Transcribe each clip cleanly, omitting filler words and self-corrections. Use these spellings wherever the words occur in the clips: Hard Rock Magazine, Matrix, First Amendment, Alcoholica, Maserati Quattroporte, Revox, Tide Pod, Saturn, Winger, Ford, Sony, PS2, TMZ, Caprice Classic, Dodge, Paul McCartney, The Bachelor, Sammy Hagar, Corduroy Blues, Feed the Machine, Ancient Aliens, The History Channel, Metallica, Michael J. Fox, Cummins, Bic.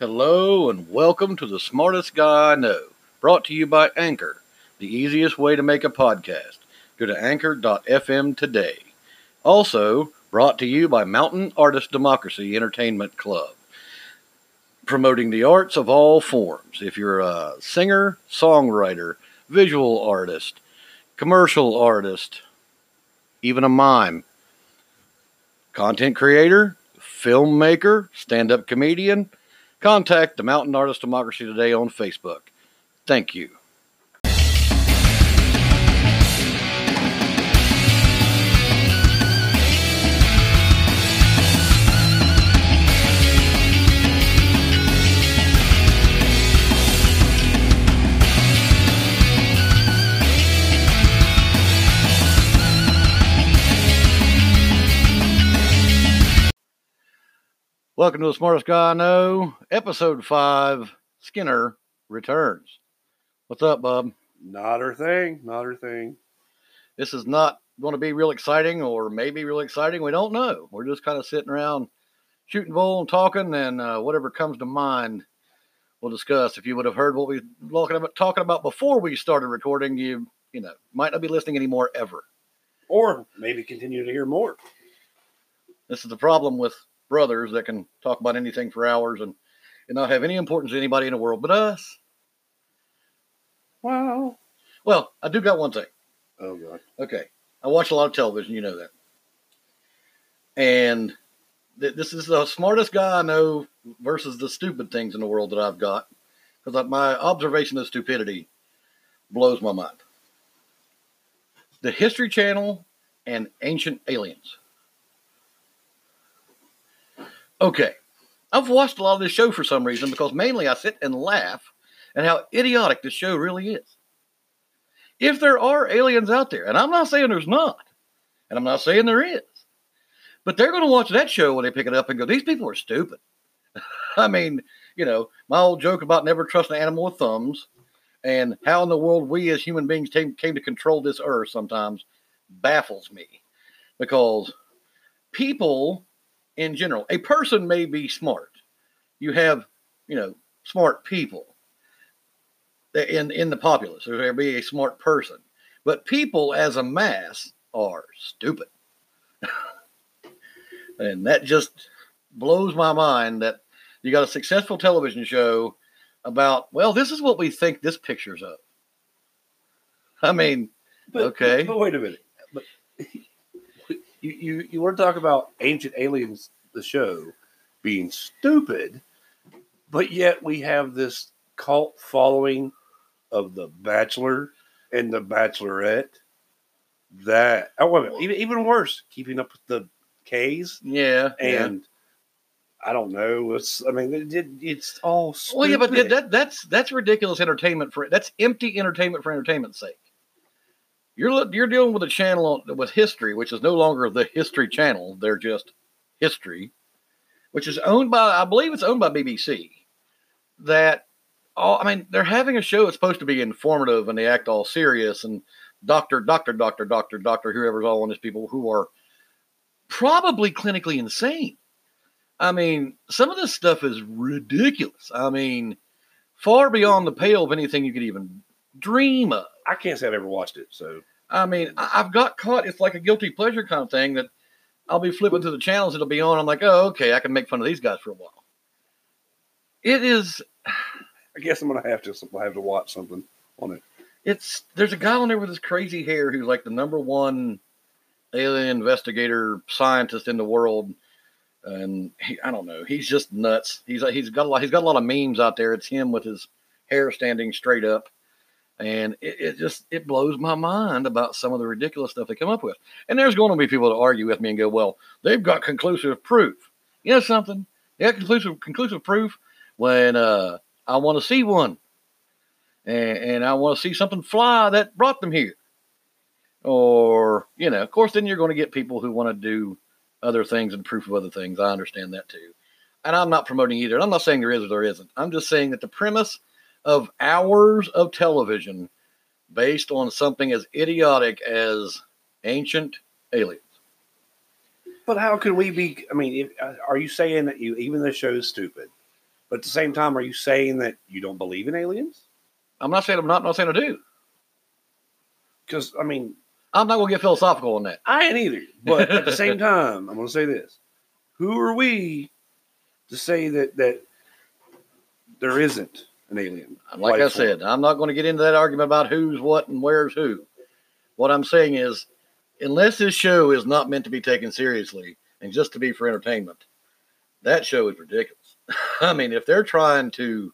Hello and welcome to The Smartest Guy I Know, brought to you by Anchor, the easiest way to make a podcast. Go to anchor.fm today. Also, brought to you by Mountain Artist Democracy Entertainment Club, promoting the arts of all forms. If you're a singer, songwriter, visual artist, commercial artist, even a mime, content creator, filmmaker, stand-up comedian, contact the Mountain Artist Democracy Today on Facebook. Thank you. Welcome to The Smartest Guy I Know, Episode 5, Skinner Returns. What's up, Bob? Not her thing. This is not going to be real exciting, or maybe real exciting. We don't know. We're just kind of sitting around shooting bull and talking, and whatever comes to mind, we'll discuss. If you would have heard what we were talking about before we started recording, you might not be listening anymore ever. Or maybe continue to hear more. This is the problem with brothers that can talk about anything for hours and not have any importance to anybody in the world but us. Wow. Well, I do got one thing. Oh, God. Okay. I watch a lot of television. You know that. And this is the smartest guy I know versus the stupid things in the world that I've got, because my observation of stupidity blows my mind. The History Channel and Ancient Aliens. Okay, I've watched a lot of this show for some reason, because mainly I sit and laugh at how idiotic this show really is. If there are aliens out there, and I'm not saying there's not, and I'm not saying there is, but they're going to watch that show when they pick it up and go, these people are stupid. I mean, my old joke about never trusting an animal with thumbs, and how in the world we as human beings came to control this earth sometimes baffles me, because people in general, a person may be smart. You have, smart people in the populace. There may be a smart person. But people as a mass are stupid. And that just blows my mind that you got a successful television show about, well, this is what we think this picture's of. I mean, okay. But wait a minute. You want to talk about Ancient Aliens, the show, being stupid, but yet we have this cult following of The Bachelor and The Bachelorette. That, even worse, Keeping Up with the K's. Yeah. And I don't know. It's all stupid. Well, yeah, but that's ridiculous entertainment. That's empty entertainment for entertainment's sake. You're dealing with a channel with history, which is no longer the History Channel. They're just History, which is owned by BBC. They're having a show that's supposed to be informative, and they act all serious, and doctor, whoever's all on these people who are probably clinically insane. I mean, some of this stuff is ridiculous. I mean, far beyond the pale of anything you could even dream of. I can't say I've ever watched it, so. I mean, I've got caught. It's like a guilty pleasure kind of thing that I'll be flipping through the channels. It'll be on. I'm like, oh, okay, I can make fun of these guys for a while. It is. I guess I'm going to have to watch something on it. There's a guy on there with his crazy hair who's like the number one alien investigator scientist in the world. And I don't know. He's just nuts. He's got a lot of memes out there. It's him with his hair standing straight up. And it just blows my mind about some of the ridiculous stuff they come up with. And there's going to be people to argue with me and go, well, they've got conclusive proof. You know something? They got conclusive proof when I want to see one. And I want to see something fly that brought them here. Or, of course, then you're going to get people who want to do other things and proof of other things. I understand that, too. And I'm not promoting either. I'm not saying there is or there isn't. I'm just saying that the premise of hours of television based on something as idiotic as Ancient Aliens. But how could we be? Are you saying that even the show is stupid, But at the same time, are you saying that you don't believe in aliens? I'm not saying I'm not saying I do. Because, I mean, I'm not going to get philosophical on that. I ain't either. But at the same time, I'm going to say this. Who are we to say that there isn't an alien? Like I said, I'm not going to get into that argument about who's what and where's who. What I'm saying is, unless this show is not meant to be taken seriously and just to be for entertainment, that show is ridiculous. I mean, if they're trying to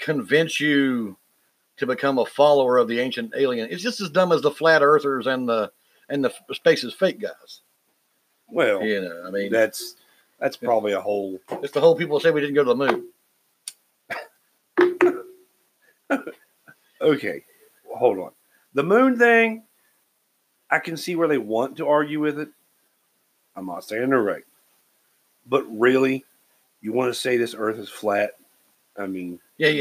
convince you to become a follower of the ancient alien, it's just as dumb as the flat earthers and the space is fake guys. Well, you know, I mean, that's probably a whole. It's the whole people say we didn't go to the moon. Okay, well, hold on. The moon thing, I can see where they want to argue with it. I'm not saying they're right. But really, you want to say this Earth is flat? I mean... Yeah.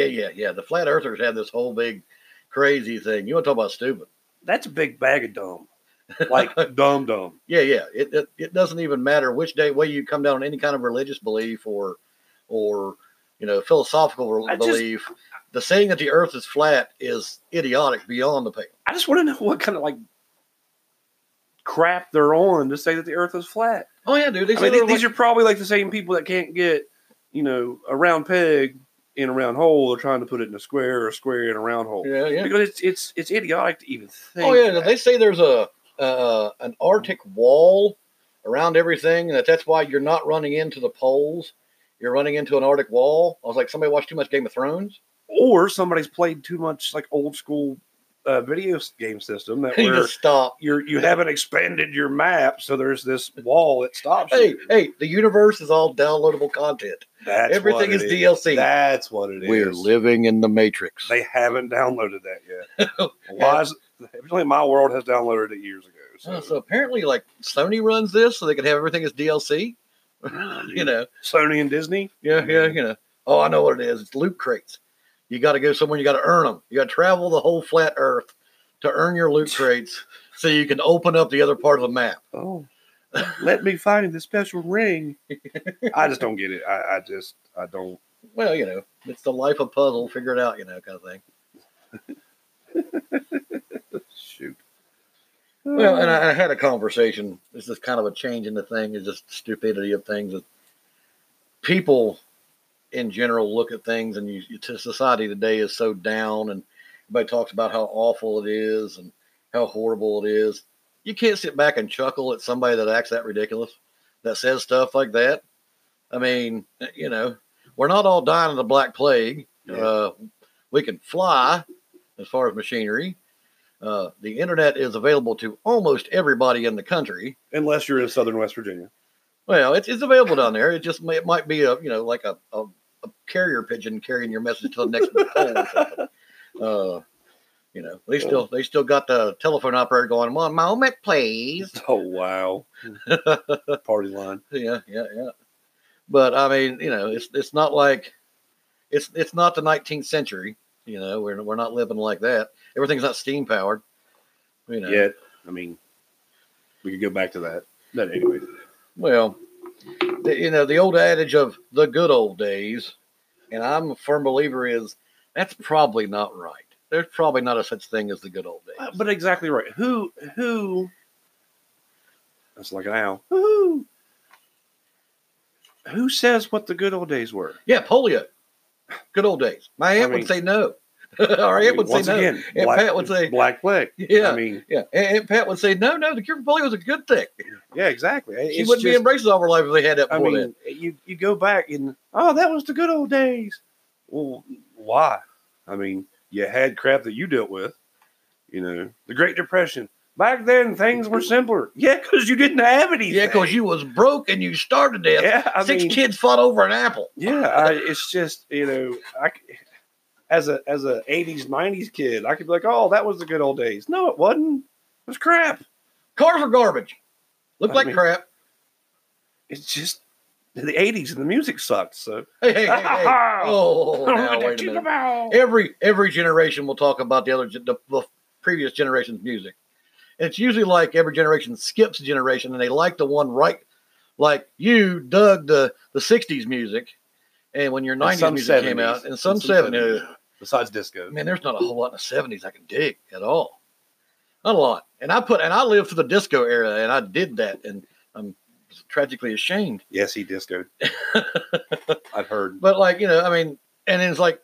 The flat earthers have this whole big crazy thing. You want to talk about stupid. That's a big bag of dumb. Like, dumb. Yeah. It doesn't even matter which way you come down on any kind of religious belief or you know, philosophical belief. The saying that the Earth is flat is idiotic beyond the pale. I just want to know what kind of, like, crap they're on to say that the Earth is flat. Oh, yeah, dude. These are probably like the same people that can't get, you know, a round peg in a round hole. They're trying to put it in a square or a square in a round hole. Yeah. Because it's idiotic to even think. Oh, yeah. That. They say there's an Arctic wall around everything, and that's why you're not running into the poles. You're running into an Arctic wall. I was like, somebody watched too much Game of Thrones? Or somebody's played too much like old school video game system that where you haven't expanded your map, so there's this wall that stops. Hey, the universe is all downloadable content. Everything is DLC. That's what it is. We're living in the Matrix. They haven't downloaded that yet. Why is evidently my world has downloaded it years ago. So apparently, like Sony runs this, so they can have everything as DLC. You know, Sony and Disney. Yeah. You know. Oh, I know what it is. It's loot crates. You got to go somewhere. You got to earn them. You got to travel the whole flat Earth to earn your loot crates, so you can open up the other part of the map. Oh, let me find the special ring. I just don't get it. I don't. Well, you know, it's the life of puzzle. Figure it out, you know, kind of thing. Shoot. Well, and I had a conversation. This is kind of a change in the thing. It's just stupidity of things that people. In general, look at things, and society today is so down, and everybody talks about how awful it is and how horrible it is. You can't sit back and chuckle at somebody that acts that ridiculous, that says stuff like that. I mean, you know, we're not all dying of the Black Plague. Yeah. We can fly as far as machinery. The internet is available to almost everybody in the country, unless you're in southern West Virginia. Well, it's available down there. It just might be a, you know, like a carrier pigeon carrying your message to the next phone or something. You know, they still got the telephone operator going, "One moment, please." Oh, wow. Party line. Yeah. But I mean, you know, it's not like it's not the 19th century. You know, we're not living like that. Everything's not steam powered. You know. Yet, I mean, we could go back to that. But anyway. Well, you know, the old adage of the good old days, and I'm a firm believer is that's probably not right. There's probably not a such thing as the good old days. But exactly right. Who? That's like an owl. Who says what the good old days were? Yeah, polio. Good old days. My aunt would say no. Our aunt would say no. Again, Aunt Pat would say Black Plague. Yeah, I mean, yeah. Aunt Pat would say no. The cure for polio was a good thing. Yeah, exactly. She wouldn't be embraced all her life if they had that. I mean, you go back and that was the good old days. Well, why? I mean, you had crap that you dealt with. You know, the Great Depression. Back then, things were simpler. Yeah, because you didn't have anything. Yeah, because you was broke and you starved to death. Yeah, six kids fought over an apple. Yeah, it's just you know As a 80s, 90s kid, I could be like, oh, that was the good old days. No, it wasn't. It was crap. Cars were garbage. Looked like crap. It's just the 80s and the music sucked. So hey. Oh, now, wait a minute. Every generation will talk about the previous generation's music. And it's usually like every generation skips a generation, and they like the one right. Like you dug the 60s music. And when your 90s music came out, and some 70s, besides disco. Man, there's not a whole lot in the 70s I can dig at all. Not a lot. And I lived through the disco era, and I did that, and I'm tragically ashamed. Yes, he discoed. I've heard. But and it's like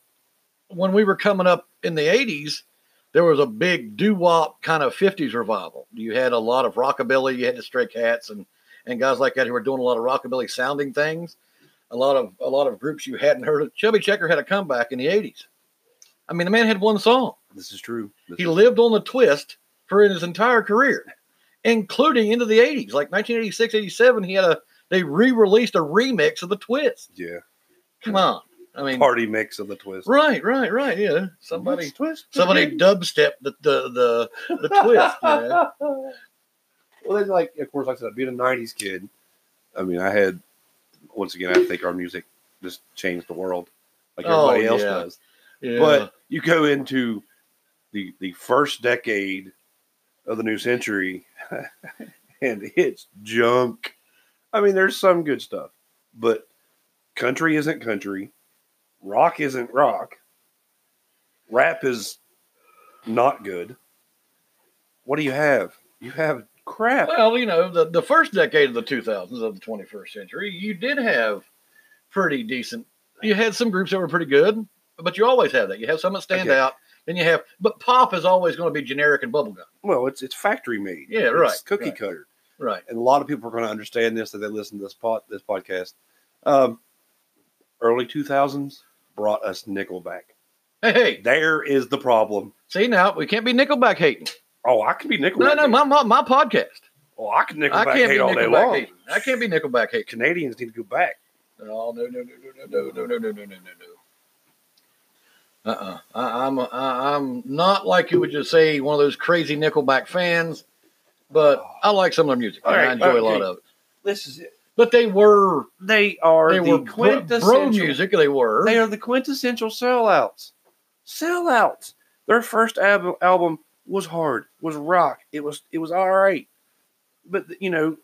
when we were coming up in the 80s, there was a big doo-wop kind of 50s revival. You had a lot of rockabilly. You had the Stray Cats and guys like that who were doing a lot of rockabilly sounding things. A lot of groups you hadn't heard of. Chubby Checker had a comeback in the 80s. I mean, the man had one song. This is true. He lived on the twist for his entire career, including into the 80s. Like 1986, 87, they re-released a remix of the twist. Yeah. Come on. I mean, party mix of the twist. Right. Yeah. Somebody dubstep the twist. Yeah. Well, then, of course, like I said, being a 90s kid, I mean, I think our music just changed the world like everybody else does. Yeah. But you go into the first decade of the new century and it's junk. I mean, there's some good stuff, but country isn't country. Rock isn't rock. Rap is not good. What do you have? You have crap. Well, the first decade of the 2000s of the 21st century, you did have pretty decent. You had some groups that were pretty good, but you always have that. You have some that stand out. Then you have, but pop is always going to be generic and bubblegum. Well, it's factory made. Yeah, right. It's cookie cutter. Right. And a lot of people are going to understand this if they listen to this podcast. Early 2000s brought us Nickelback. Hey, there is the problem. See, now we can't be Nickelback hating. Oh, I can be Nickelback. No, my podcast. Oh, I can Nickelback hate all day long. I can't be Nickelback hate. Canadians need to go back. Oh, no. I'm not like you would just say one of those crazy Nickelback fans, but I like some of their music. Right, I enjoy a lot of it. This is it. But they were the quintessential bro music. They are the quintessential sellouts. Their first album was hard, was rock. It was all right. But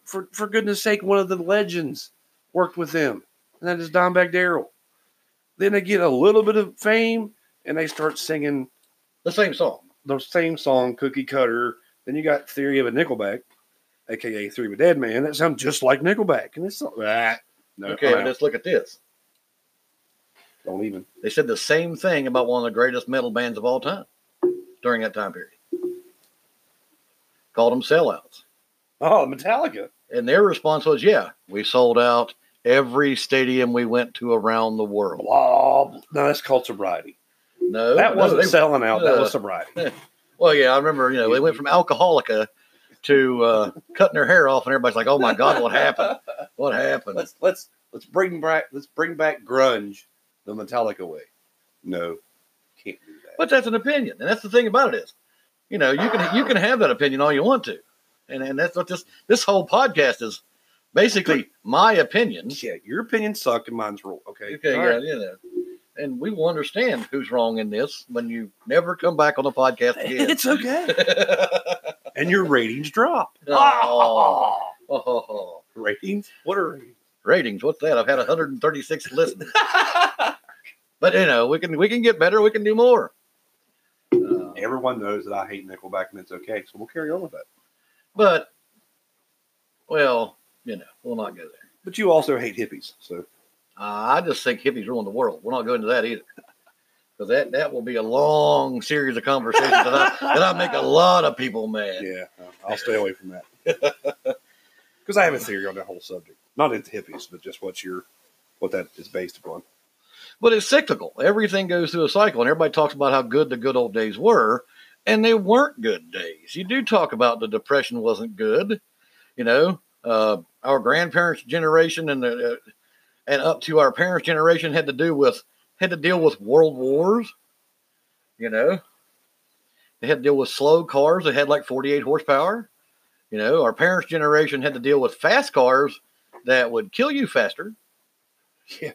for goodness sake, one of the legends worked with them, and that is Dimebag Darrell. Then they get a little bit of fame, and they start singing the same song, cookie cutter. Then you got Theory of a Nickelback. AKA Three with Dead Man, that sounds just like Nickelback. And it's not that. No, okay, but let's look at this. Don't even. They said the same thing about one of the greatest metal bands of all time during that time period. Called them sellouts. Oh, Metallica. And their response was, we sold out every stadium we went to around the world. Blah. No, that's called sobriety. No. That wasn't selling out. That was sobriety. Well, I remember, they went from Alcoholica to cutting her hair off, and everybody's like, "Oh my God, what happened? What happened?" Let's bring back grunge the Metallica way. No, can't do that. But that's an opinion, and that's the thing about it is, you can have that opinion all you want to, and that's what this whole podcast is basically my opinion. Yeah, your opinion sucked, and mine's wrong. Okay, right. And we will understand who's wrong in this when you never come back on the podcast again. It's okay. And your ratings drop. Oh. Ratings? What are ratings? Ratings? What's that? I've had 136 listens. But we can get better. We can do more. Everyone knows that I hate Nickelback, and it's okay. So we'll carry on with that. But we'll not go there. But you also hate hippies, so. I just think hippies ruin the world. We're not going to that either. Because that will be a long series of conversations that I make a lot of people mad. Yeah, I'll stay away from that. Because I have a theory on that whole subject. Not into hippies, but just what that is based upon. But it's cyclical. Everything goes through a cycle, and everybody talks about how good the good old days were, and they weren't good days. You do talk about the Depression wasn't good. Our grandparents' generation and the... and up to our parents' generation had to deal with world wars. They had to deal with slow cars that had like 48 horsepower. Our parents' generation had to deal with fast cars that would kill you faster.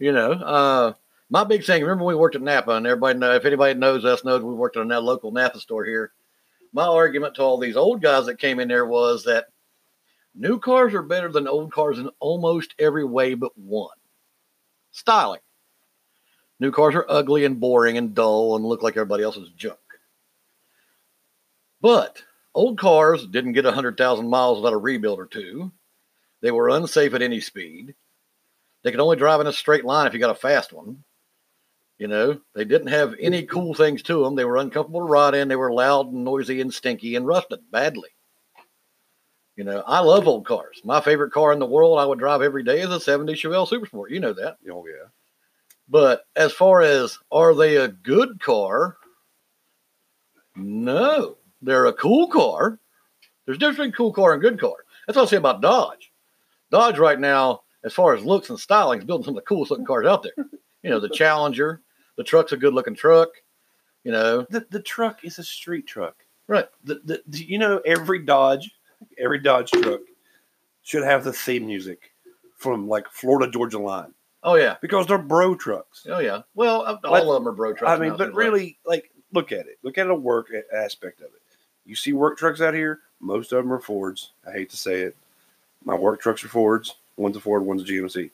Yeah. My big thing, remember we worked at Napa, and everybody knows, if anybody knows us, knows we worked at a local Napa store here. My argument to all these old guys that came in there was that new cars are better than old cars in almost every way but one. Styling. New cars are ugly and boring and dull and look like everybody else's junk. But old cars didn't get 100,000 miles without a rebuild or two. They were unsafe at any speed. They could only drive in a straight line if you got a fast one. You know, they didn't have any cool things to them. They were uncomfortable to ride in. They were loud and noisy and stinky and rusted badly. You know, I love old cars. My favorite car in the world I would drive every day is a 70 Chevelle Supersport. You know that. Oh, yeah. But as far as are they a good car, no. They're a cool car. There's a difference between cool car and good car. That's what I say about Dodge. Dodge right now, as far as looks and styling, is building some of the coolest looking cars out there. You know, the Challenger. The truck's a good looking truck. You know. The truck is a street truck. Right. You know, every Dodge truck should have the theme music from, like, Florida Georgia Line. Oh, yeah. Because they're bro trucks. Oh, yeah. Well, all of them are bro trucks. I mean, but really, like, look at it. Look at the work aspect of it. You see work trucks out here. Most of them are Fords. I hate to say it. My work trucks are Fords. One's a Ford, one's a GMC.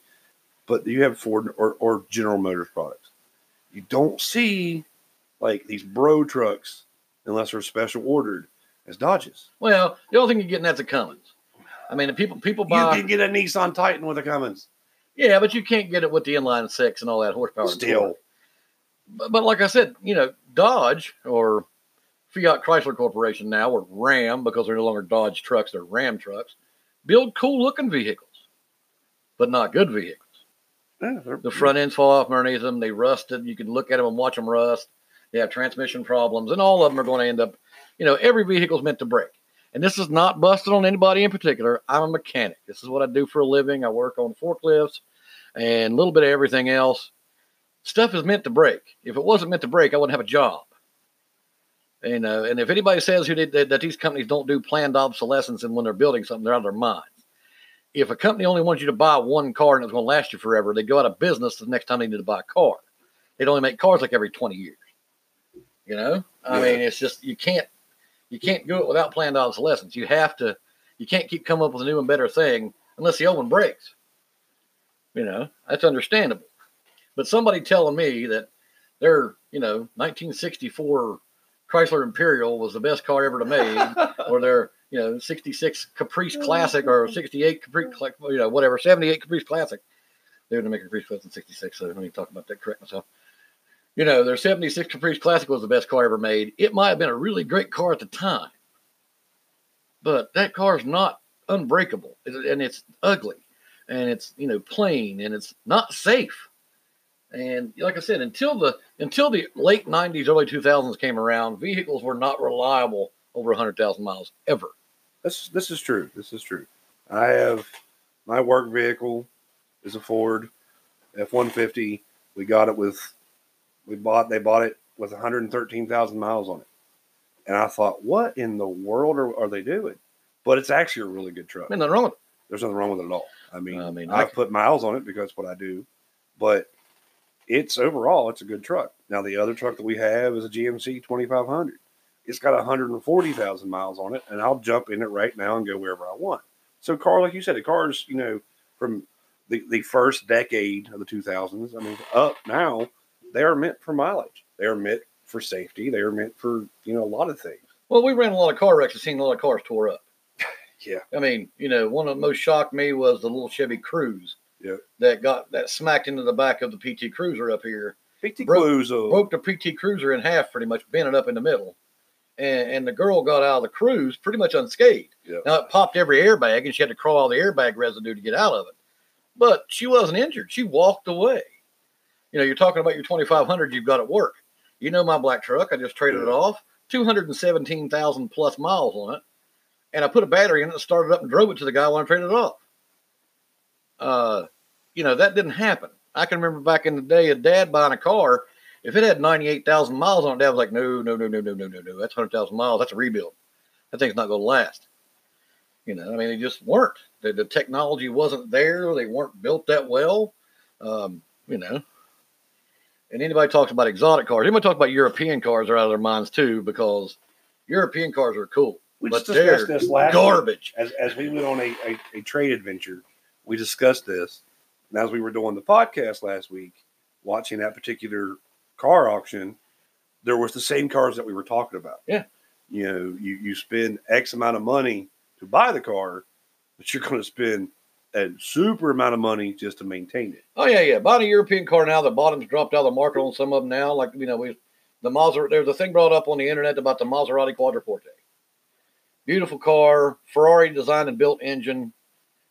But you have Ford or General Motors products. You don't see, like, these bro trucks unless they're special ordered. As Dodges. Well, the only thing you're getting that's a Cummins. I mean, people buy. You can get a Nissan Titan with a Cummins. Yeah, but you can't get it with the inline six and all that horsepower. Still. But like I said, you know, Dodge or Fiat Chrysler Corporation now, or Ram, because they're no longer Dodge trucks, they're Ram trucks, build cool-looking vehicles, but not good vehicles. Yeah, the front ends fall off underneath them. They rusted. You can look at them and watch them rust. They have transmission problems, and all of them are going to end up. You know, every vehicle's meant to break. And this is not busted on anybody in particular. I'm a mechanic. This is what I do for a living. I work on forklifts and a little bit of everything else. Stuff is meant to break. If it wasn't meant to break, I wouldn't have a job. You know, and if anybody says that these companies don't do planned obsolescence and when they're building something, they're out of their minds. If a company only wants you to buy one car and it's going to last you forever, they go out of business the next time they need to buy a car. They'd only make cars like every 20 years. You know? I mean, it's just, you can't do it without planned obsolescence. You can't keep coming up with a new and better thing unless the old one breaks. You know, that's understandable. But somebody telling me that their, you know, 1964 Chrysler Imperial was the best car ever made, or their, you know, 66 Caprice Classic or 68 Caprice, you know, whatever, 78 Caprice Classic. They wouldn't make a Caprice Classic in 66, so I don't even talk about that, correct myself. You know, their 76 Caprice Classic was the best car ever made. It might have been a really great car at the time. But that car's not unbreakable. And it's ugly. And it's, you know, plain. And it's not safe. And like I said, until the late 90s, early 2000s came around, vehicles were not reliable over 100,000 miles ever. This is true. This is true. I have, my work vehicle is a Ford F-150. They bought it with 113,000 miles on it. And I thought, what in the world are they doing? But it's actually a really good truck. There's nothing wrong with it. There's nothing wrong with it at all. I mean I put miles on it because it's what I do. But overall, it's a good truck. Now, the other truck that we have is a GMC 2500. It's got 140,000 miles on it, and I'll jump in it right now and go wherever I want. So, like you said, the cars, you know, from the first decade of the 2000s, I mean, up now, they are meant for mileage. They are meant for safety. They are meant for, you know, a lot of things. Well, we ran a lot of car wrecks and seen a lot of cars tore up. Yeah. I mean, you know, one of the most shocked me was the little Chevy Cruze that smacked into the back of the PT Cruiser up here. Broke the PT Cruiser in half, pretty much, bent it up in the middle. And the girl got out of the Cruise pretty much unscathed. Yeah. Now, it popped every airbag, and she had to crawl all the airbag residue to get out of it. But she wasn't injured. She walked away. You know, you're talking about your 2500 you've got at work. You know my black truck. I just traded it off. 217,000 plus miles on it. And I put a battery in it, started it up, and drove it to the guy when I traded it off. You know, that didn't happen. I can remember back in the day, a dad buying a car. If it had 98,000 miles on it, dad was like, no. That's 100,000 miles. That's a rebuild. That thing's not going to last. You know, I mean, they just weren't. The technology wasn't there. They weren't built that well. You know. And anybody talks about exotic cars. Anybody talks about European cars are out of their minds too, because European cars are cool. We just discussed this last garbage. As we went on a trade adventure, we discussed this. And as we were doing the podcast last week, watching that particular car auction, there was the same cars that we were talking about. Yeah. You know, you spend X amount of money to buy the car, but you're going to spend a super amount of money just to maintain it. Oh, yeah, yeah. Buying a European car now, the bottom's dropped out of the market on some of them now. Like, you know, the Maserati, there's a thing brought up on the internet about the Maserati Quattroporte. Beautiful car, Ferrari designed and built engine.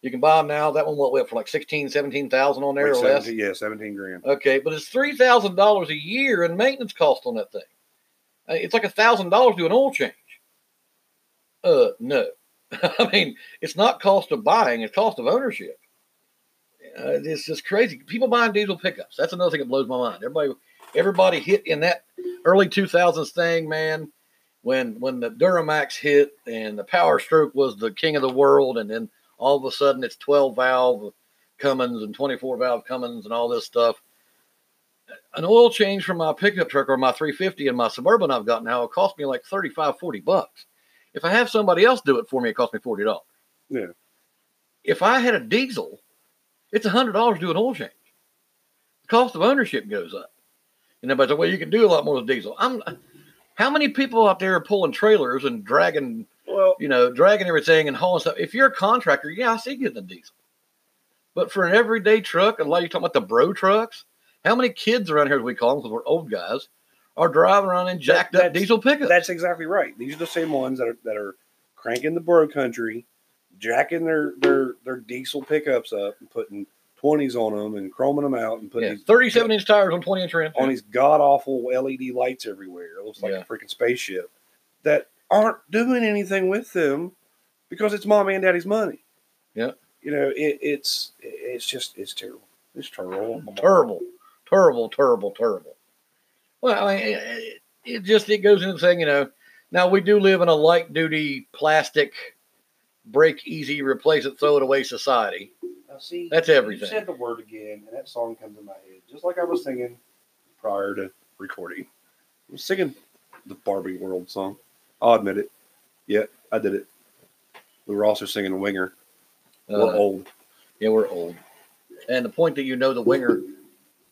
You can buy them now. That one went for like $16,000-$17,000 on there or less. Yeah, $17,000. Okay, but it's $3,000 a year in maintenance cost on that thing. It's like $1,000 to do an oil change. No. I mean, it's not cost of buying, it's cost of ownership. It's just crazy. People buying diesel pickups. That's another thing that blows my mind. Everybody hit in that early 2000s thing, man, when the Duramax hit and the Power Stroke was the king of the world, and then all of a sudden it's 12-valve Cummins and 24-valve Cummins and all this stuff. An oil change from my pickup truck or my 350 and my Suburban I've got now, it cost me like $35-$40. If I have somebody else do it for me, it costs me $40. Yeah. If I had a diesel, it's $100 to do an oil change. The cost of ownership goes up. And everybody's like, well, you can do a lot more with diesel. How many people out there are pulling trailers and dragging everything and hauling stuff? If you're a contractor, yeah, I see getting a diesel. But for an everyday truck, a lot of you talking about the bro trucks, how many kids around here, as we call them, because we're old guys, are driving around in jacked up diesel pickups? That's exactly right. These are the same ones that are cranking the bro country, jacking their diesel pickups up and putting 20s on them and chroming them out and putting 37-inch tires on 20-inch rims on these god-awful LED lights everywhere. It looks like a freaking spaceship that aren't doing anything with them because it's mommy and daddy's money. Yeah. You know, it's just terrible. It's terrible. Terrible. Terrible, terrible, terrible. Well, I mean, it goes into saying, you know, now we do live in a light-duty, plastic, break-easy, replace-it, throw-it-away society. Now, see, that's everything. You said the word again, and that song comes in my head, just like I was singing prior to recording. I was singing the Barbie World song. I'll admit it. Yeah, I did it. We were also singing Winger. We're old. Yeah, we're old. And the point that you know the Winger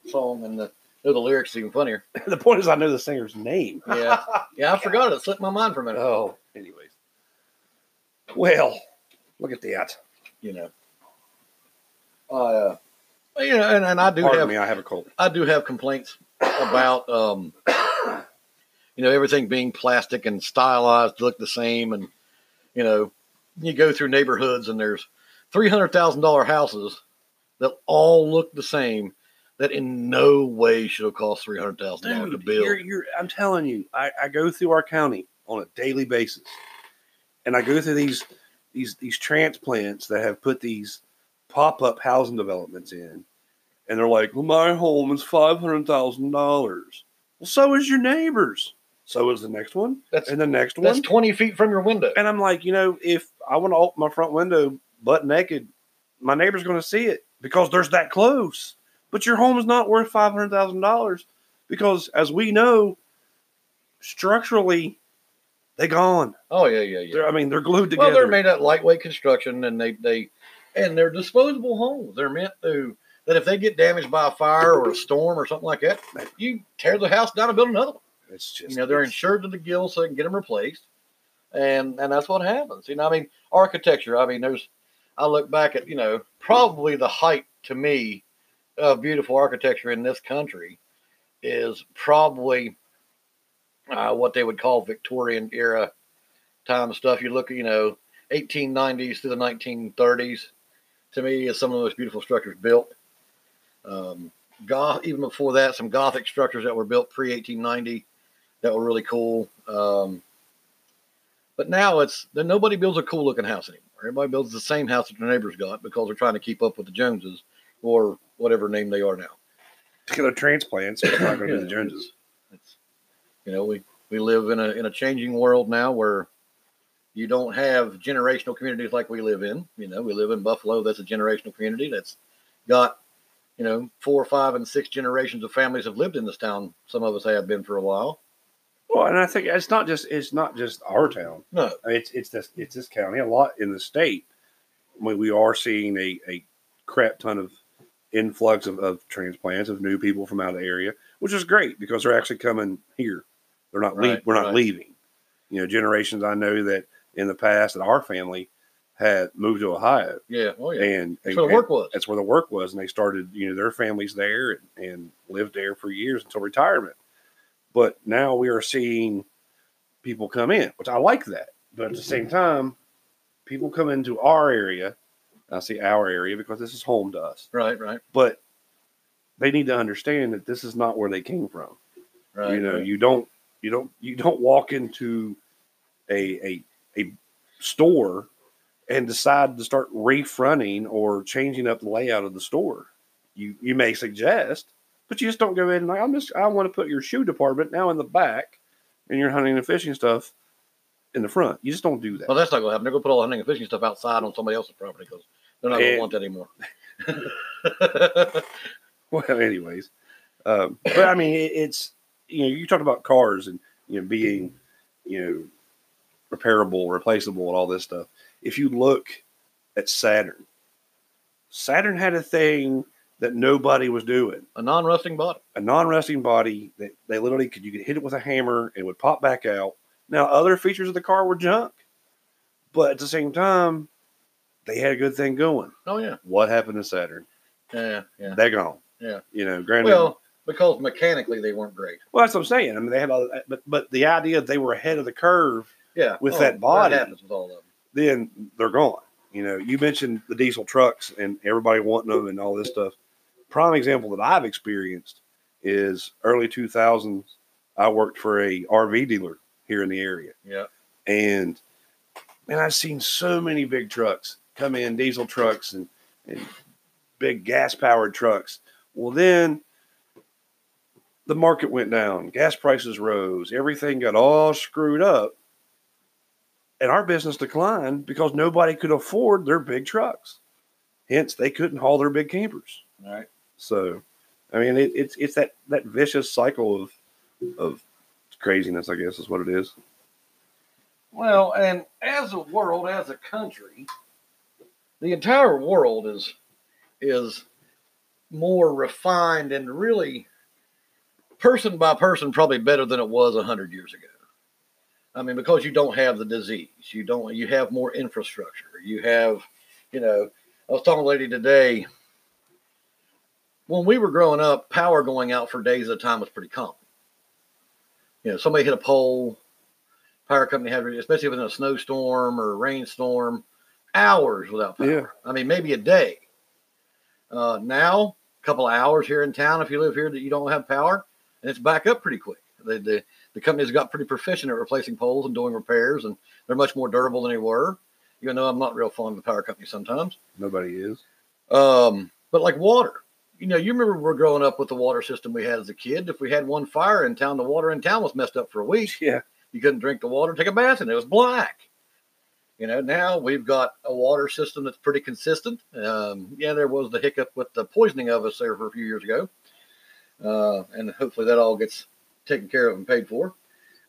song and the lyrics are even funnier. The point is I know the singer's name. Yeah, I forgot it. It slipped my mind for a minute. Oh, anyways. Well, look at that. You know. You know, and I do have... Pardon me, I have a cold. I do have complaints about, you know, everything being plastic and stylized to look the same. And, you know, you go through neighborhoods and there's $300,000 houses that all look the same. That in no way should have cost $300,000 to build. I'm telling you, I go through our county on a daily basis, and I go through these transplants that have put these pop-up housing developments in, and they're like, well, my home is $500,000. Well, so is your neighbor's. So is the next one, and the next one. That's 20 feet from your window. And I'm like, you know, if I want to open my front window butt naked, my neighbor's going to see it because there's that close. But your home is not worth $500,000 because, as we know, structurally, they're gone. Oh, yeah. They're glued together. Well, they're made out of lightweight construction, and they're disposable homes. They're meant to, that if they get damaged by a fire or a storm or something like that, you tear the house down and build another one. It's just, they're insured to the gill so they can get them replaced, and that's what happens. You know, I mean, architecture, I mean, I look back at, you know, probably the height to me of beautiful architecture in this country is probably what they would call Victorian era time stuff. You look at, 1890s to the 1930s, to me, is some of the most beautiful structures built. Even before that, some Gothic structures that were built pre-1890 that were really cool. But now nobody builds a cool looking house anymore. Everybody builds the same house that their neighbors got because they're trying to keep up with the Joneses or whatever name they are now. They're transplants. It's not going to be the Joneses. We live in a changing world now where you don't have generational communities like we live in. You know, we live in Buffalo. That's a generational community that's got, 4, 5, and 6 generations of families have lived in this town. Some of us have been for a while. Well, and I think it's not just our town. No, it's this county. A lot in the state. I mean, we are seeing a crap ton of influx of transplants, of new people from out of the area, which is great because they're actually coming here. They're not leaving. You know, generations I know that in the past that our family had moved to Ohio. Yeah. Oh, yeah. And that's where the work was. That's where the work was. And they started, you know, their families there and lived there for years until retirement. But now we are seeing people come in, which I like that. But at the same time, people come into our area. I say our area because this is home to us. Right, right. But they need to understand that this is not where they came from. Right. You know, right. you don't walk into a store and decide to start refronting or changing up the layout of the store. You may suggest, but you just don't go in and like, I want to put your shoe department now in the back and your hunting and fishing stuff in the front. You just don't do that. Well, that's not going to happen. They're going to put all the hunting and fishing stuff outside on somebody else's property because they're not going to want that anymore. Well, anyways. But, I mean, it's, you know, you talk about cars and, you know, being, you know, repairable, replaceable, and all this stuff. If you look at Saturn, Saturn had a thing that nobody was doing. A non-rusting body that they literally could, you could hit it with a hammer and it would pop back out. Now, other features of the car were junk, but at the same time, they had a good thing going. Oh, yeah. What happened to Saturn? Yeah, yeah. They're gone. Yeah. You know, granted. Well, because mechanically they weren't great. Well, that's what I'm saying. I mean, they had all that, but the idea that they were ahead of the curve with that body. That happens with all of them. Then they're gone. You know, you mentioned the diesel trucks and everybody wanting them and all this stuff. Prime example that I've experienced is early 2000s. I worked for a RV dealer here in the area. Yeah. And I've seen so many big trucks come in, diesel trucks and big gas powered trucks. Well, then the market went down. Gas prices rose. Everything got all screwed up. And our business declined because nobody could afford their big trucks. Hence, they couldn't haul their big campers. All right. So, I mean, it's that vicious cycle of craziness, I guess, is what it is. Well, and as a world, as a country, the entire world is more refined and really person by person probably better than it was 100 years ago. I mean, because you don't have the disease, you have more infrastructure. You have, you know, I was talking to a lady today. When we were growing up, power going out for days at a time was pretty common. You know, somebody hit a pole, power company had, especially within a snowstorm or a rainstorm, hours without power. Yeah. I mean, maybe a day. Now, a couple of hours here in town, if you live here, that you don't have power, and it's back up pretty quick. The company's got pretty proficient at replacing poles and doing repairs, and they're much more durable than they were. Even though I'm not real fond of the power company sometimes. Nobody is. But like water. You know, you remember we're growing up with the water system we had as a kid. If we had one fire in town, the water in town was messed up for a week. Yeah. You couldn't drink the water, take a bath, and it was black. You know, now we've got a water system that's pretty consistent. Yeah, there was the hiccup with the poisoning of us there for a few years ago. And hopefully that all gets taken care of and paid for.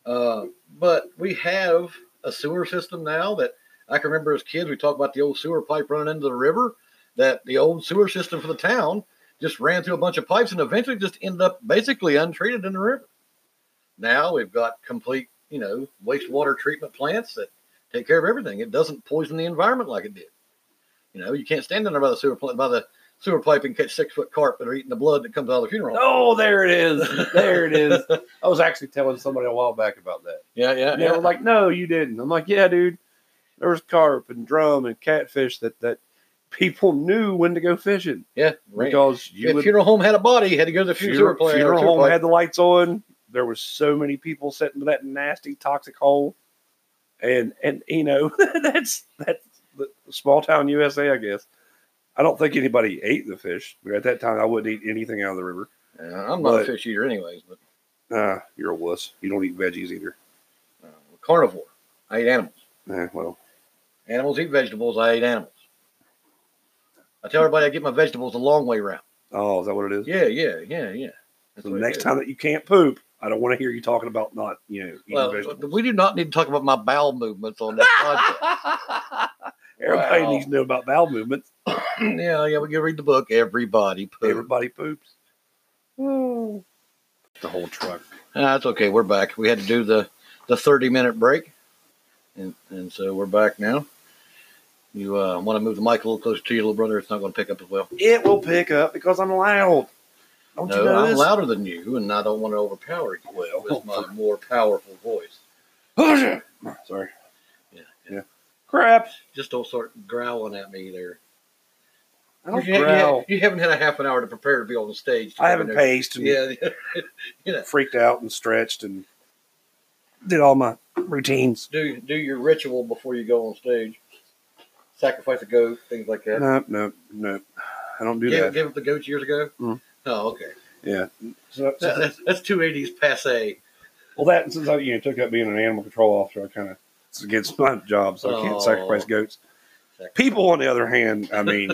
But we have a sewer system now that I can remember as kids, we talked about the old sewer pipe running into the river, that the old sewer system for the town just ran through a bunch of pipes and eventually just ended up basically untreated in the river. Now we've got complete, you know, wastewater treatment plants that take care of everything. It doesn't poison the environment like it did. You know, you can't stand in there by the sewer plant, by the sewer pipe and catch 6-foot carp that are eating the blood that comes out of the funeral. Oh, there it is. There it is. I was actually telling somebody a while back about that. Yeah. They were like, no, you didn't. I'm like, yeah, dude. There was carp and drum and catfish that people knew when to go fishing. Yeah. Because the funeral home had a body. You had to go to the sewer plant. Funeral home pipe. Had the lights on. There was so many people sitting in that nasty, toxic hole. And you know, that's the small town USA, I guess. I don't think anybody ate the fish. At that time, I wouldn't eat anything out of the river. I'm not a fish eater anyways. But you're a wuss. You don't eat veggies either. Carnivore. I eat animals. Well. Animals eat vegetables. I eat animals. I tell everybody I get my vegetables the long way round. Oh, is that what it is? Yeah. So the next time that you can't poop, I don't want to hear you talking about not, you know, eating vegetables. We do not need to talk about my bowel movements on this podcast. Everybody needs to know about bowel movements. Yeah, we go read the book. Everybody poops. Everybody poops. Oh. The whole truck. That's okay. We're back. We had to do the 30-minute break, and so we're back now. You want to move the mic a little closer to you, little brother? It's not going to pick up as well. It will pick up because I'm loud. Don't you know this? I'm louder than you, and I don't want to overpower you. Well, with my more powerful voice. Sorry. Yeah. Crap. Just don't start growling at me there. I don't growl. You haven't had a half an hour to prepare to be on the stage. I haven't paced and freaked out and stretched and did all my routines. Do your ritual before you go on stage. Sacrifice a goat, things like that. No. I don't do that. Gave up the goats years ago? Mm. Oh, okay. Yeah. So that's 280s passe. Well, that since I took up being an animal control officer, I kind of it's against my job, so I can't sacrifice goats. People, on the other hand, I mean,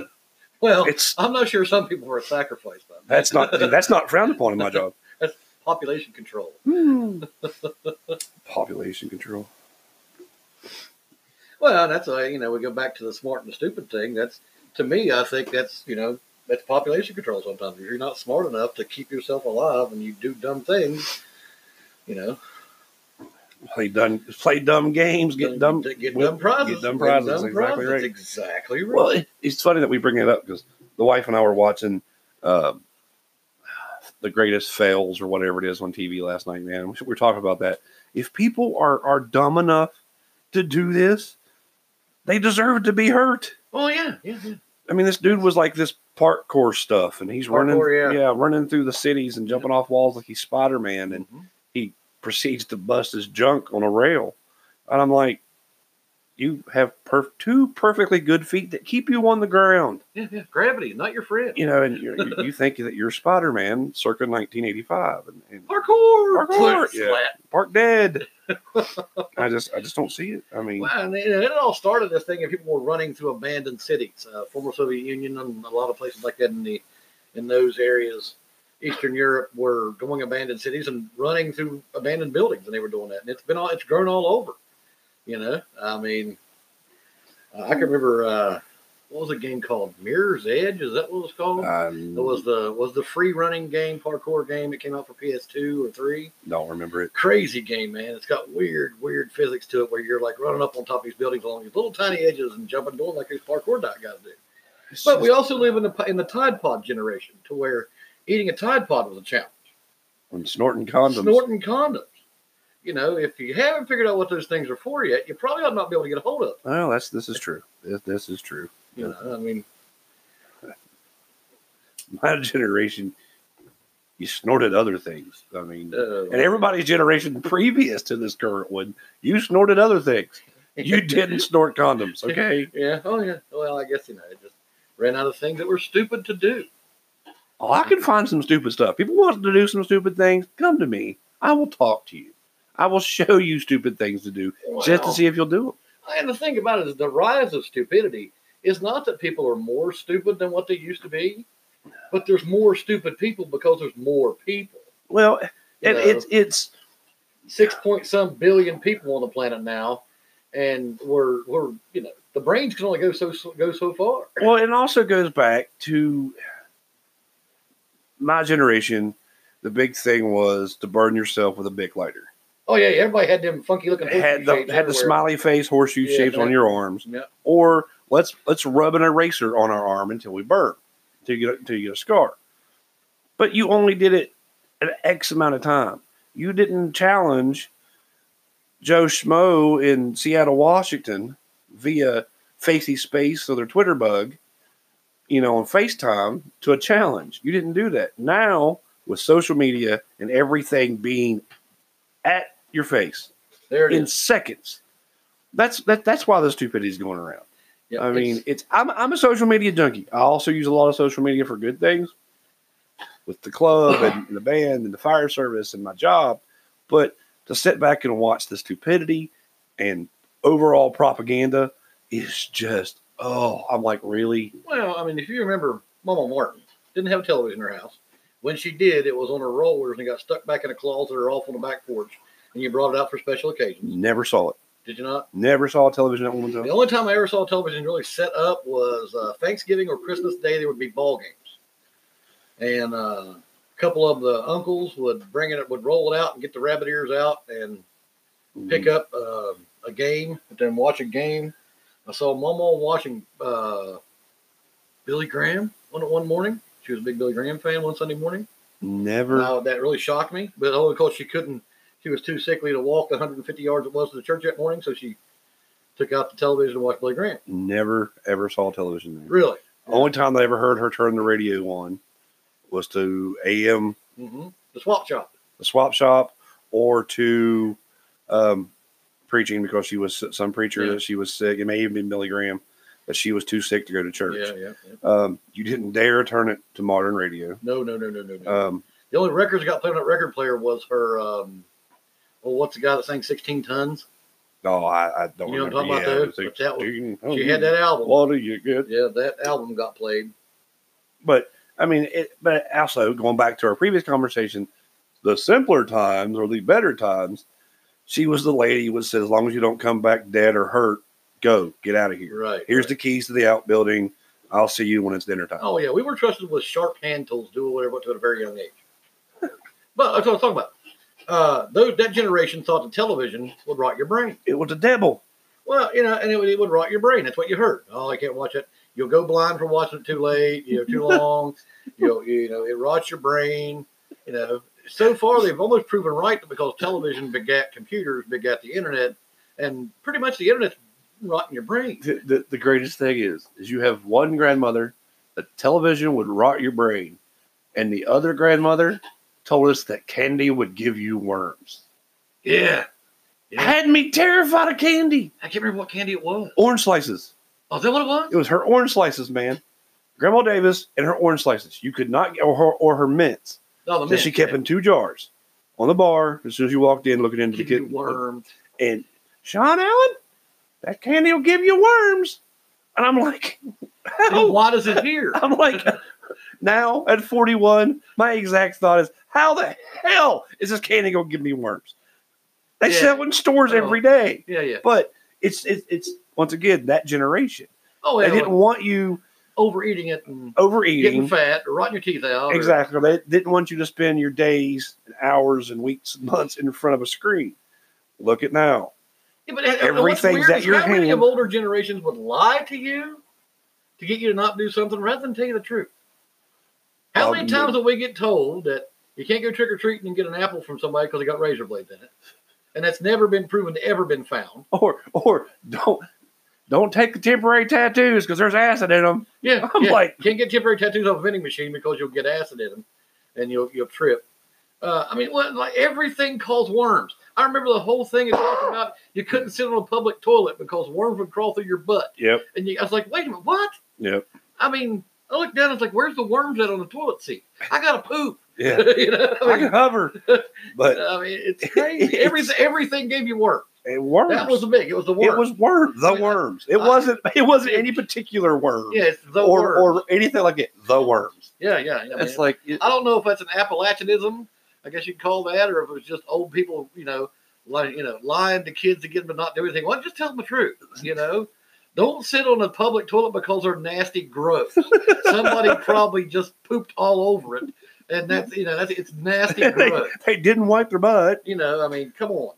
well, I'm not sure some people were sacrificed by me. That's not frowned upon in my job. That's population control. Mm. Population control. Well, that's why we go back to the smart and the stupid thing. That's to me, I think that's that's population control. Sometimes if you're not smart enough to keep yourself alive and you do dumb things. Play dumb games, get dumb prizes. Get dumb prizes. That's exactly right. That's exactly right. Well, it's funny that we bring it up because the wife and I were watching the greatest fails or whatever it is on TV last night, man. We were talking about that. If people are dumb enough to do this, they deserve to be hurt. Oh, yeah. I mean, this dude was like this parkour stuff, and he's running through the cities and jumping off walls like he's Spider-Man, and proceeds to bust his junk on a rail. And I'm like, you have two perfectly good feet that keep you on the ground. Yeah. Gravity, not your friend. And you think that you're Spider-Man circa 1985. And parkour! Park dead. I just don't see it. I mean... Well, it all started this thing, and people were running through abandoned cities. Former Soviet Union and a lot of places like that in those areas. Eastern Europe were going abandoned cities and running through abandoned buildings, and they were doing that. And it's grown all over. I mean, I can remember what was a game called? Mirror's Edge? Is that what it was called? It was the free running game, parkour game. It came out for PS2 or 3. Don't remember it. Crazy game, man. It's got weird physics to it where you're like running up on top of these buildings along these little tiny edges and jumping, doing like these parkour guys do. But we also live in the Tide Pod generation to where eating a Tide Pod was a challenge. And snorting condoms. If you haven't figured out what those things are for yet, you probably ought not be able to get a hold of them. Well, this is true. This is true. I mean. My generation, you snorted other things. I mean, and everybody's generation previous to this current one, you snorted other things. You didn't snort condoms, okay? Yeah. Oh, yeah. Well, I guess, it just ran out of things that were stupid to do. Oh, I can find some stupid stuff. People want to do some stupid things. Come to me. I will talk to you. I will show you stupid things to do just to see if you'll do them. And the thing about it is the rise of stupidity is not that people are more stupid than what they used to be, but there's more stupid people because there's more people. Well, it's 6 point some billion people on the planet now, and we're the brains can only go so far. Well, it also goes back to. My generation, the big thing was to burn yourself with a Bic lighter. Oh, yeah. Everybody had them funky looking had the smiley face, horseshoe shapes on your arms. Yeah. Or let's rub an eraser on our arm until we burn, until you get a scar. But you only did it an X amount of time. You didn't challenge Joe Schmo in Seattle, Washington via Facey Space or their Twitter bug. On FaceTime to a challenge. You didn't do that. Now, with social media and everything being at your face in seconds, that's why the stupidity is going around. Yep, I mean, I'm a social media junkie. I also use a lot of social media for good things with the club and the band and the fire service and my job. But to sit back and watch the stupidity and overall propaganda is just... Oh, I'm like, really? Well, I mean, if you remember, Mama Martin didn't have a television in her house. When she did, it was on her rollers and got stuck back in a closet or off on the back porch, and you brought it out for special occasions. Never saw it. Did you not? Never saw television at one time. The only time I ever saw television really set up was Thanksgiving or Christmas Day. There would be ball games. And a couple of the uncles would roll it out and get the rabbit ears out and pick up a game, and then watch a game. I saw Mama watching Billy Graham one morning. She was a big Billy Graham fan one Sunday morning. Never. That really shocked me. But only because she was too sickly to walk the 150 yards it was to the church that morning, so she took out the television to watch Billy Graham. Never, ever saw television there. Really? Yeah. Only time I ever heard her turn the radio on was to AM. Mm-hmm. The swap shop. The swap shop or to preaching, because she was some preacher that she was sick. It may even be Billy Graham, but she was too sick to go to church. Yeah. You didn't dare turn it to modern radio. No. The only records I got played on that record player was her... what's the guy that sang 16 Tons? Oh, I don't remember. You know what I'm talking about? She had that album. What do you get? Yeah, that album got played. But, I mean, but also, going back to our previous conversation, the simpler times or the better times, she was the lady who would say, as long as you don't come back dead or hurt, go. Get out of here. Right. Here's the keys to the outbuilding. I'll see you when it's dinner time. Oh, yeah. We were trusted with sharp hand tools, doing whatever at a very young age. But that's what I was talking about. That generation thought the television would rot your brain. It was a devil. Well, and it would rot your brain. That's what you heard. Oh, I can't watch it. You'll go blind for watching it too late, too long. It rots your brain. So far they've almost proven right, because television begat computers, begat the internet, and pretty much the internet's rotting your brain. The greatest thing is you have one grandmother that television would rot your brain, and the other grandmother told us that candy would give you worms. Yeah. Had me terrified of candy. I can't remember what candy it was. Orange slices. Oh, is that what it was? It was her orange slices, man. Grandma Davis and her orange slices. You could not, or her mints. Oh, the mints. She kept in two jars on the bar as soon as you walked in, looking into the kitchen. Worms. And Sean Allen, that candy will give you worms. And I'm like, why does it here? I'm like, now at 41, my exact thought is, how the hell is this candy going to give me worms? They sell in stores every day. Yeah. But it's once again, that generation. Oh, yeah. They didn't want you overeating it. And getting fat, or rotting your teeth out. Exactly. Or they didn't want you to spend your days and hours and weeks and months in front of a screen. Look at now. Yeah, but everything's at your hand. How many of older generations would lie to you to get you to not do something rather than tell you the truth? How many times do we get told that you can't go trick-or-treating and get an apple from somebody because they got razor blades in it? And that's never been proven to ever been found. Or don't take the temporary tattoos because there's acid in them. Yeah. I'm like... Can't get temporary tattoos off a vending machine because you'll get acid in them and you'll trip. Everything caused worms. I remember the whole thing it talked about you couldn't sit on a public toilet because worms would crawl through your butt. Yep. And I was like, wait a minute, what? Yep. I mean... I looked down and I was like, where's the worms at on the toilet seat? I got to poop. Yeah. I can hover. But I mean, it's crazy. Everything gave you worms. It worms. That was It was the worms. It was worms. The worms. It wasn't any particular worm. Yeah, it's the worms. Or anything like it. The worms. Yeah. It's like... I don't know if that's an Appalachianism, I guess you'd call that, or if it was just old people, lying to kids to get them to not do anything. Well, just tell them the truth, Don't sit on a public toilet because they're nasty, gross. Somebody probably just pooped all over it, and that's it's nasty, gross. They didn't wipe their butt. Come on.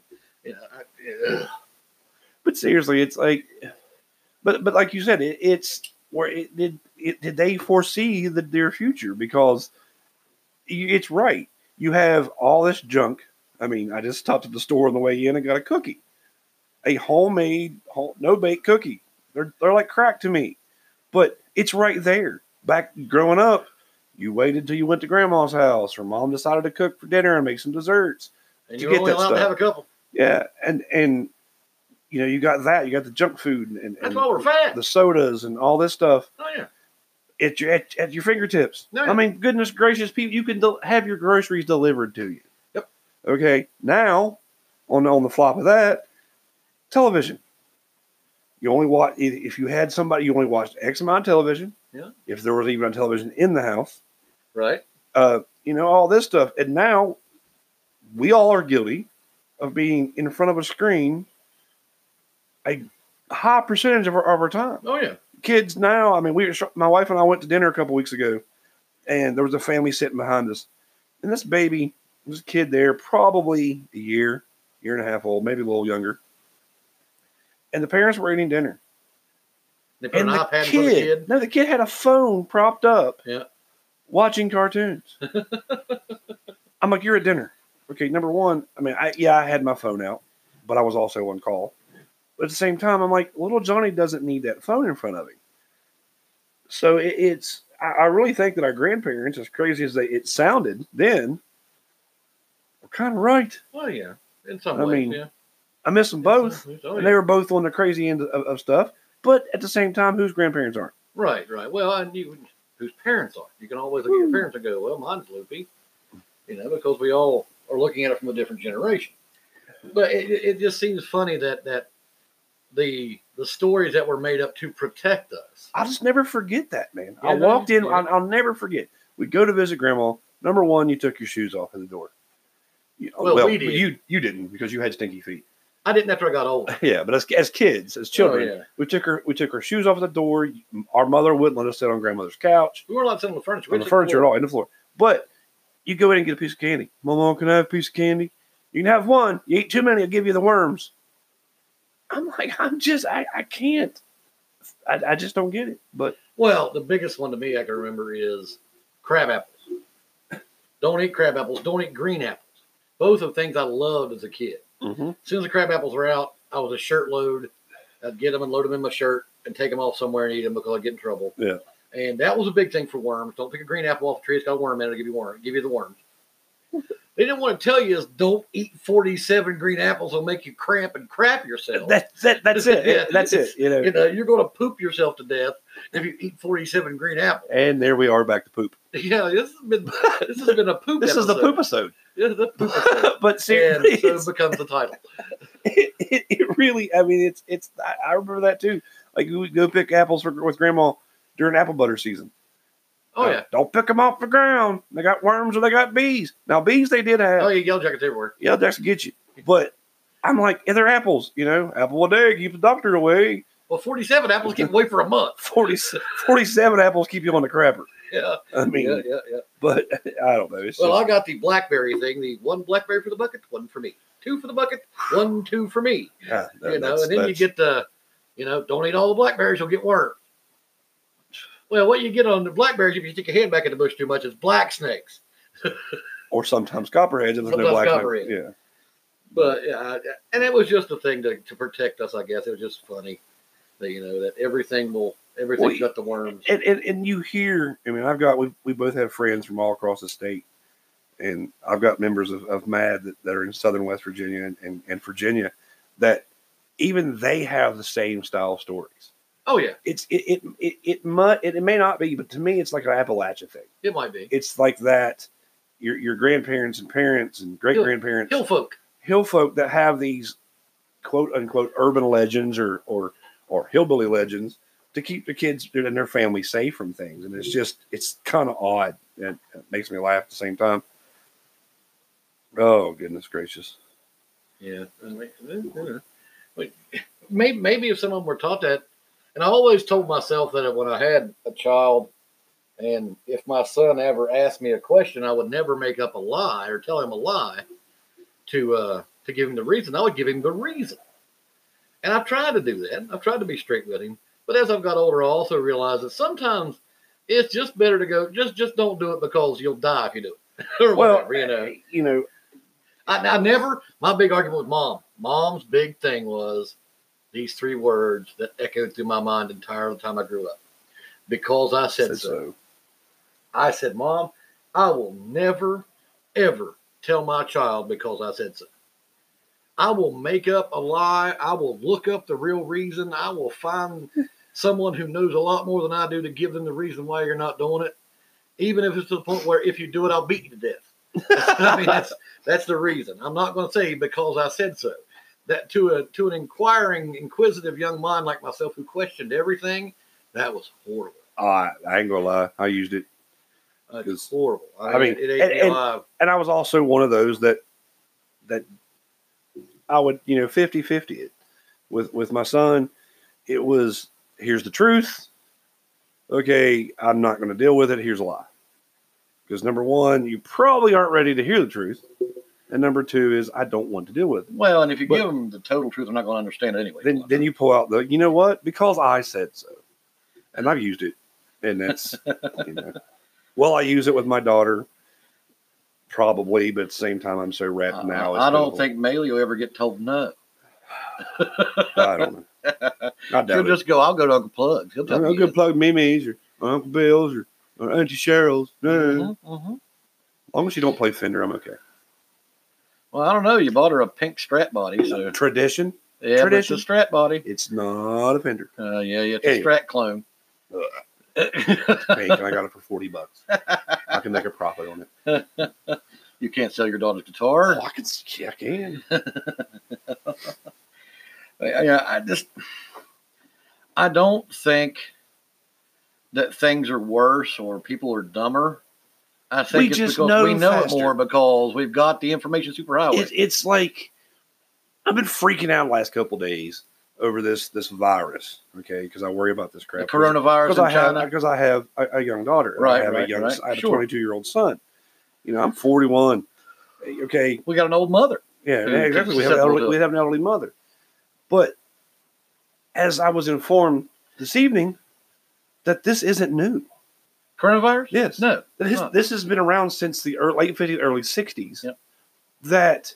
But seriously, it's like, but like you said, did they foresee their future? Because it's right. You have all this junk. I mean, I just stopped at the store on the way in and got a cookie, a homemade, no bake cookie. They're like crack to me, but it's right there. Back growing up, you waited till you went to grandma's house, or mom decided to cook for dinner and make some desserts, and you were only allowed to have a couple. Yeah, and you got that. You got the junk food and that's why we're fat. The sodas and all this stuff. Oh yeah, at your fingertips. No, yeah. I mean, goodness gracious, people, you can have your groceries delivered to you. Yep. Okay, now on the flop of that, television. You only watch if you had somebody. You only watched X amount of television. Yeah. If there was even on television in the house, right? All this stuff, and now we all are guilty of being in front of a screen a high percentage of our time. Oh, yeah. Kids now, I mean, my wife and I went to dinner a couple weeks ago, and there was a family sitting behind us. And this baby, this kid there, probably a year, year and a half old, maybe a little younger. And the parents were eating dinner. They put an iPad for the kid? No, the kid had a phone propped up. Yeah. Watching cartoons. I'm like, you're at dinner. Okay, number one, I mean, I had my phone out, but I was also on call. But at the same time, I'm like, little Johnny doesn't need that phone in front of him. So I really think that our grandparents, as crazy as it sounded then, were kind of right. Oh, yeah. In some ways, yeah. I miss them both. And they were both on the crazy end of stuff. But at the same time, whose grandparents aren't? Right. Well, I knew whose parents aren't. You can always look at your parents and go, well, mine's loopy. You know, because we all are looking at it from a different generation. But it just seems funny that the stories that were made up to protect us. I'll just never forget that, man. Yeah, I walked in. I'll never forget. We go to visit Grandma. Number one, you took your shoes off at the door. Well, we did. You didn't because you had stinky feet. I didn't after I got older. Yeah, but as kids, as children, we took her shoes off the door. Our mother wouldn't let us sit on Grandmother's couch. We weren't allowed to sit on the furniture. At all, in the floor. But you go in and get a piece of candy. Mama, can I have a piece of candy? You can have one. You eat too many, I'll give you the worms. I'm like, I can't. I just don't get it. But well, the biggest one to me I can remember is crab apples. Don't eat crab apples. Don't eat green apples. Both of things I loved as a kid. Mm-hmm. As soon as the crab apples were out, I was a shirt load. I'd get them and load them in my shirt and take them off somewhere and eat them because I'd get in trouble. Yeah. And that was a big thing for worms. Don't pick a green apple off the tree. It's got a worm in it. It'll give you the worms. They didn't want to tell you is don't eat 47 green apples. It'll make you cramp and crap yourself. That's it. Yeah, that's it. You know, you're going to poop yourself to death if you eat 47 green apples. And there we are back to poop. Yeah, this has been a poop. This episode. Is the poop-isode. Yeah, the poop-isode. But seriously, and so it becomes the title. It really. I mean, it's. I remember that too. Like we would go pick apples with Grandma during apple butter season. Oh, yeah. Don't pick them off the ground. They got worms or they got bees. Now, bees they did have. Oh, yeah, yellow jackets everywhere. Yellow jackets get you. But I'm like, they're apples, you know. Apple a day, keep the doctor away. Well, 47 apples keep away for a month. 47 apples keep you on the crapper. Yeah. I mean, yeah. But I don't know. I got the blackberry thing. The one blackberry for the bucket, one for me. Two for the bucket, two for me. Yeah, you get the, don't eat all the blackberries, you'll get worms. Well, what you get on the blackberries if you stick your hand back in the bush too much is black snakes, or sometimes copperheads. If there's no black copperhead. Yeah, but and it was just a thing to protect us. I guess it was just funny that that everything's got the worms. And you hear, I mean, we both have friends from all across the state, and I've got members of MAD that are in southern West Virginia and Virginia that even they have the same style stories. Oh yeah, it may not be, but to me, it's like an Appalachia thing. It might be. It's like that. Your grandparents and parents and great grandparents, hill folk that have these quote unquote urban legends or hillbilly legends to keep the kids and their family safe from things, and it's kind of odd and it makes me laugh at the same time. Oh goodness gracious! Yeah, maybe if someone were taught that. And I always told myself that when I had a child, and if my son ever asked me a question, I would never make up a lie or tell him a lie to give him the reason. I would give him the reason. And I've tried to do that. I've tried to be straight with him. But as I've got older, I also realized that sometimes it's just better to go, just don't do it because you'll die if you do it. Or whatever, I never, my big argument with Mom. Mom's big thing was, these three words that echoed through my mind the entire time I grew up. Because I said so. I said, Mom, I will never, ever tell my child because I said so. I will make up a lie. I will look up the real reason. I will find someone who knows a lot more than I do to give them the reason why you're not doing it. Even if it's to the point where if you do it, I'll beat you to death. I mean, that's the reason. I'm not going to say because I said so. That to an inquiring, inquisitive young mind like myself who questioned everything, that was horrible. I ain't gonna lie, I used it. It's horrible. I mean, it ain't alive. And I was also one of those that I would 50-50 it. with my son, it was, here's the truth. Okay, I'm not going to deal with it. Here's a lie. Because number one, you probably aren't ready to hear the truth. And number two is, I don't want to deal with it. Well, and if you give them the total truth, I'm not going to understand it anyway. Then you pull out the, you know what? Because I said so. And I've used it. And that's, you know. Well, I use it with my daughter. Probably, but at the same time, I'm so wrapped now. I don't think Maylie will ever get told no. I don't know. I doubt She'll just go, I'll go to Uncle Plug. He'll tell me. I'll go plug Mimi's or Uncle Bill's or Auntie Cheryl's. No. Mm-hmm, mm-hmm. As long as you don't play Fender, I'm okay. Well, I don't know. You bought her a pink Strat body. So. Tradition? Yeah, tradition. It's a Strat body. It's not a Fender. It's a Strat clone. It's pink, and I got it for $40. I can make a profit on it. You can't sell your daughter's guitar. Oh, I can. Yeah, I don't think that things are worse or people are dumber. I think it's because we know it more because we've got the information superhighway. It's like I've been freaking out the last couple of days over this virus, okay? Because I worry about this crap. The coronavirus in China. Because I have a young daughter. Right, I have a 22-year-old son. You know, I'm 41. Okay. We got an old mother. Yeah, exactly. We have an elderly mother. But as I was informed this evening, that this isn't new. Coronavirus? Yes. No. This has been around since the late 50s, early 60s. Yep. That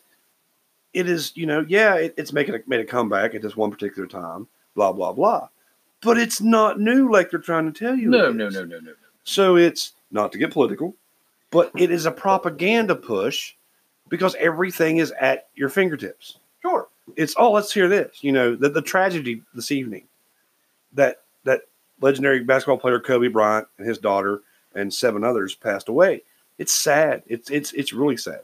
it is, you know, yeah, it's made a comeback at this one particular time, blah, blah, blah. But it's not new like they're trying to tell you. No. So it's, not to get political, but it is a propaganda push because everything is at your fingertips. Sure. It's, let's hear this. You know, the tragedy this evening that legendary basketball player Kobe Bryant and his daughter and 7 others passed away. It's sad. It's really sad.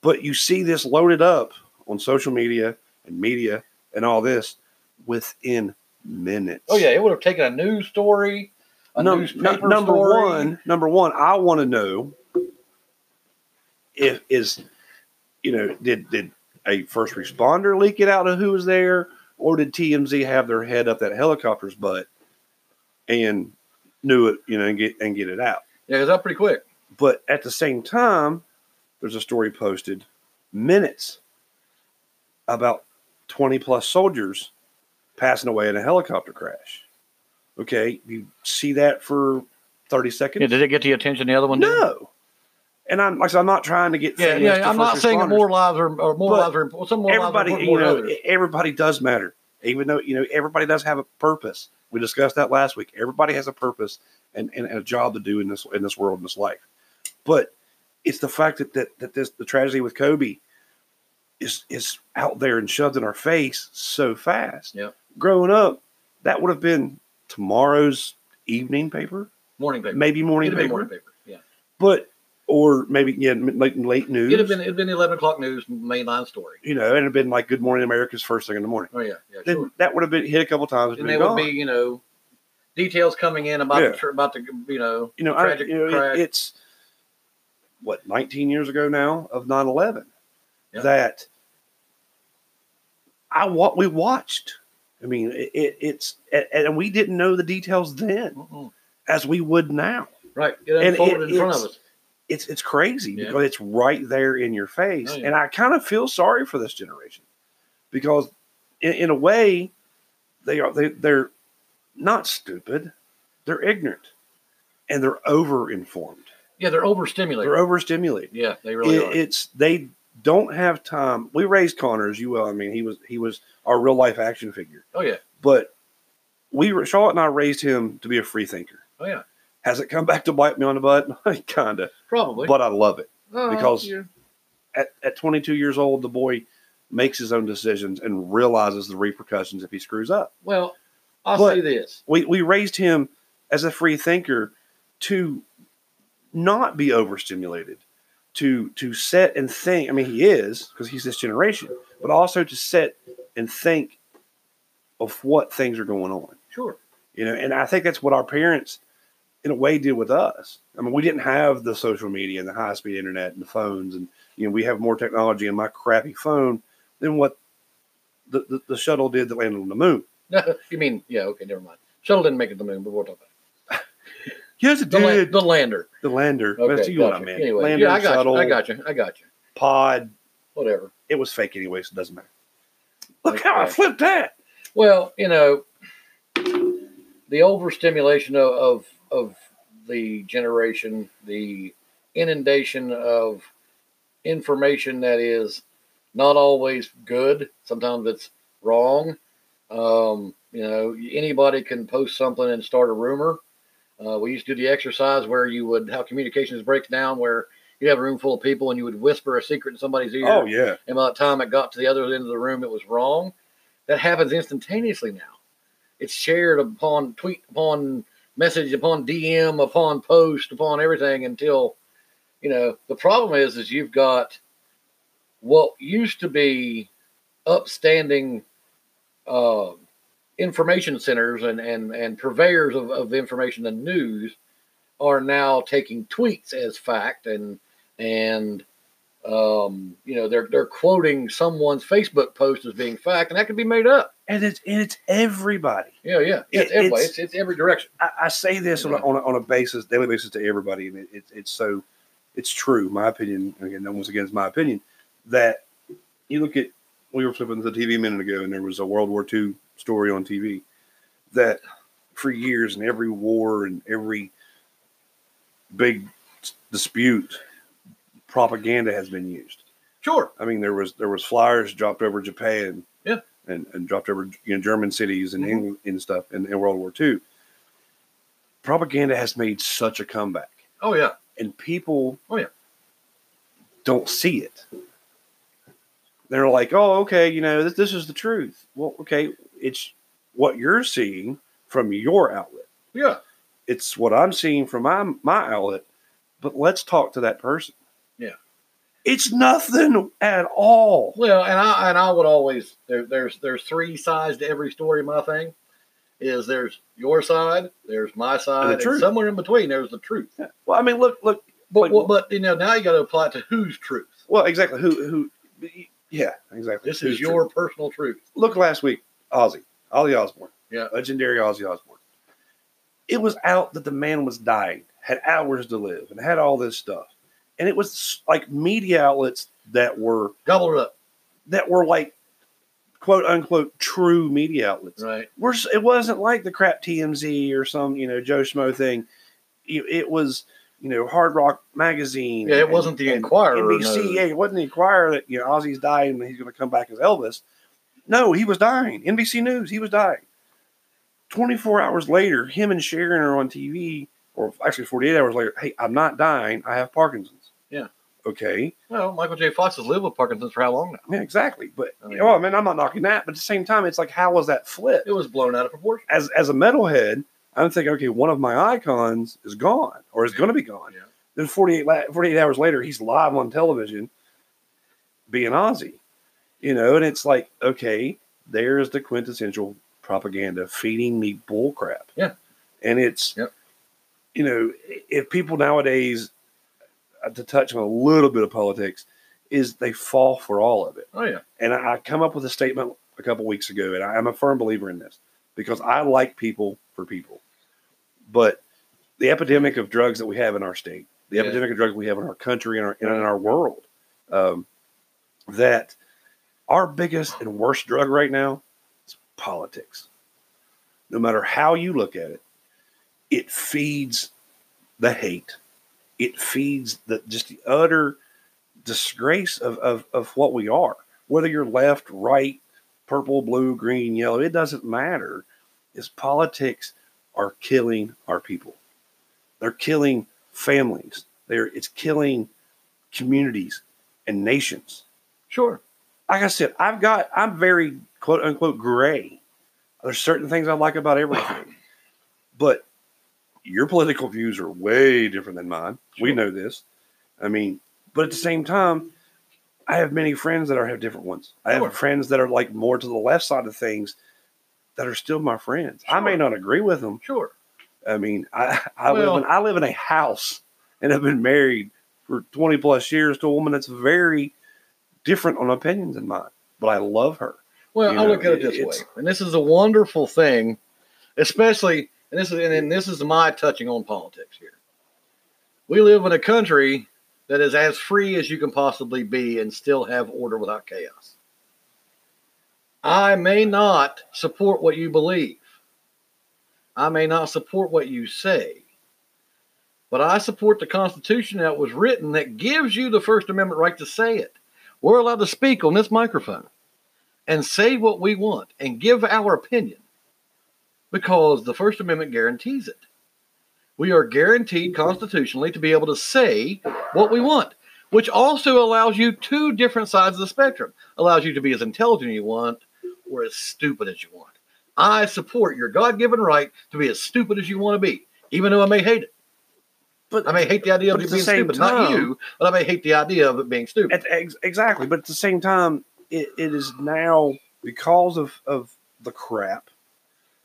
But you see this loaded up on social media and all this within minutes. Oh, yeah. It would have taken a news story, newspaper story. Number one, I want to know did a first responder leak it out of who was there, or did TMZ have their head up that helicopter's butt and knew it, you know, and get it out? Yeah, it was up pretty quick. But at the same time, there's a story posted minutes about 20 plus soldiers passing away in a helicopter crash. Okay, you see that for 30 seconds. Yeah, did it get the attention the other one did? No. And I'm not trying to get. Yeah. I'm not saying that more lives are more lives are important. Some more everybody, lives are important. You know, everybody does matter, even though you know everybody does have a purpose. We discussed that last week. Everybody has a purpose and a job to do in this world, in this life. But it's the fact that the tragedy with Kobe is out there and shoved in our face so fast. Yeah. Growing up, that would have been tomorrow's morning paper. Yeah, but. Or maybe, yeah, late news. It'd been 11 o'clock news, mainline story. You know, and it'd been like Good Morning America's first thing in the morning. Oh, yeah. Then sure. That would have been hit a couple times. And there would be, you know, details coming in about the tragic crash. It's, 19 years ago now of 9/11 that we watched. I mean, it's, and we didn't know the details then as we would now. Right. It unfolded in front of us. It's crazy because it's right there in your face. Oh, yeah. And I kind of feel sorry for this generation because in a way they're not stupid. They're ignorant and they're over-informed. Yeah. They're overstimulated. Yeah. They really are. They don't have time. We raised Connor as you will. I mean, he was our real life action figure. Oh yeah. But Charlotte and I raised him to be a free thinker. Oh yeah. Has it come back to bite me on the butt? Kind of. Probably. But I love it. Because at 22 years old, the boy makes his own decisions and realizes the repercussions if he screws up. Well, I'll say this. We raised him as a free thinker to not be overstimulated, to sit and think. I mean, he is because he's this generation, but also to sit and think of what things are going on. Sure. You know, and I think that's what our parents in a way did with us. I mean, we didn't have the social media and the high-speed internet and the phones. And, you know, we have more technology in my crappy phone than what the shuttle did that landed on the moon. You mean, yeah, okay, never mind. Shuttle didn't make it to the moon, but we'll talk about it. Yes, it did. The lander. Okay, that's you gotcha. What I mean. Anyway, lander, yeah, I got you. Pod. Whatever. It was fake anyway, so it doesn't matter. Look how I flipped that. Well, you know, the overstimulation of the generation, the inundation of information that is not always good. Sometimes it's wrong. You know, anybody can post something and start a rumor. We used to do the exercise where you would, how communications breaks down, where you'd have a room full of people and you would whisper a secret in somebody's ear. Oh, yeah. And by the time it got to the other end of the room, it was wrong. That happens instantaneously now. It's shared upon tweet, upon message, upon DM, upon post, upon everything until, you know, the problem is you've got what used to be upstanding information centers and purveyors of information and news are now taking tweets as fact and you know, they're quoting someone's Facebook post as being fact, and that could be made up. And it's everybody. Yeah. It's everybody. It's every direction. I say this on a basis, daily basis to everybody, and it's true. My opinion, again, once again, it's my opinion that you look at. We were flipping the TV a minute ago, and there was a World War II story on TV that, for years, in every war and every big dispute, propaganda has been used. Sure. I mean, there was flyers dropped over Japan, yeah, and dropped over, you know, German cities and England and stuff in World War II. Propaganda has made such a comeback. Oh yeah, and people, don't see it. They're like, oh, okay, you know, this is the truth. Well, okay, it's what you're seeing from your outlet. Yeah, it's what I'm seeing from my outlet. But let's talk to that person. Yeah, it's nothing at all. Well, and I would always there's three sides to every story. My thing is there's your side, there's my side, and somewhere in between there's the truth. Yeah. Well, I mean, look, but you know, now you got to apply it to whose truth. Well, exactly who. Yeah, exactly. This is your personal truth. Look, last week, Ozzy Osbourne. Yeah. Legendary Ozzy Osbourne. It was out that the man was dying, had hours to live, and had all this stuff. And it was like media outlets that were gobbled up. That were like quote unquote true media outlets. Right. It wasn't like the crap TMZ or some, you know, Joe Schmo thing. It was, you know, Hard Rock Magazine. Yeah, it wasn't the Enquirer. NBC, yeah, it wasn't the Enquirer that, you know, Ozzy's dying and he's going to come back as Elvis. No, he was dying. NBC News, he was dying. 24 hours later, him and Sharon are on TV, or actually 48 hours later, hey, I'm not dying, I have Parkinson's. Yeah. Okay. Well, Michael J. Fox has lived with Parkinson's for how long now? Yeah, exactly. But, you know, I mean, I'm not knocking that, but at the same time, it's like, how was that flip? It was blown out of proportion. As a metalhead, I'm thinking, okay, one of my icons is gone or is going to be gone. Yeah. Then 48 hours later, he's live on television being Ozzy. You know, and it's like, okay, there's the quintessential propaganda feeding me bull crap. Yeah. And it's, you know, if people nowadays, to touch on a little bit of politics, is they fall for all of it. Oh, yeah. And I come up with a statement a couple weeks ago, and I'm a firm believer in this because I like people for people. But the epidemic of drugs that we have in our state, the epidemic of drugs we have in our country and in our world, that our biggest and worst drug right now is politics. No matter how you look at it, it feeds the hate. It feeds the utter disgrace of what we are. Whether you're left, right, purple, blue, green, yellow, it doesn't matter. Is politics are killing our people. They're killing families. It's killing communities and nations. Sure. Like I said, I'm very quote unquote gray. There's certain things I like about everything, but your political views are way different than mine. Sure. We know this. I mean, but at the same time, I have many friends that have different ones. I have friends that are like more to the left side of things that are still my friends. Sure. I may not agree with them. Sure. I mean, I live in a house and have been married for 20 plus years to a woman that's very different on opinions than mine, but I love her. Well, I look at it this way, and this is a wonderful thing, especially, and this is my touching on politics here. We live in a country that is as free as you can possibly be and still have order without chaos. I may not support what you believe. I may not support what you say. But I support the Constitution that was written that gives you the First Amendment right to say it. We're allowed to speak on this microphone and say what we want and give our opinion because the First Amendment guarantees it. We are guaranteed constitutionally to be able to say what we want, which also allows you two different sides of the spectrum. Allows you to be as intelligent as you want or as stupid as you want. I support your God-given right to be as stupid as you want to be, even though I may hate it. But I may hate the idea of you being stupid, not you, but I may hate the idea of it being stupid. Exactly, but at the same time, it is now because of the crap.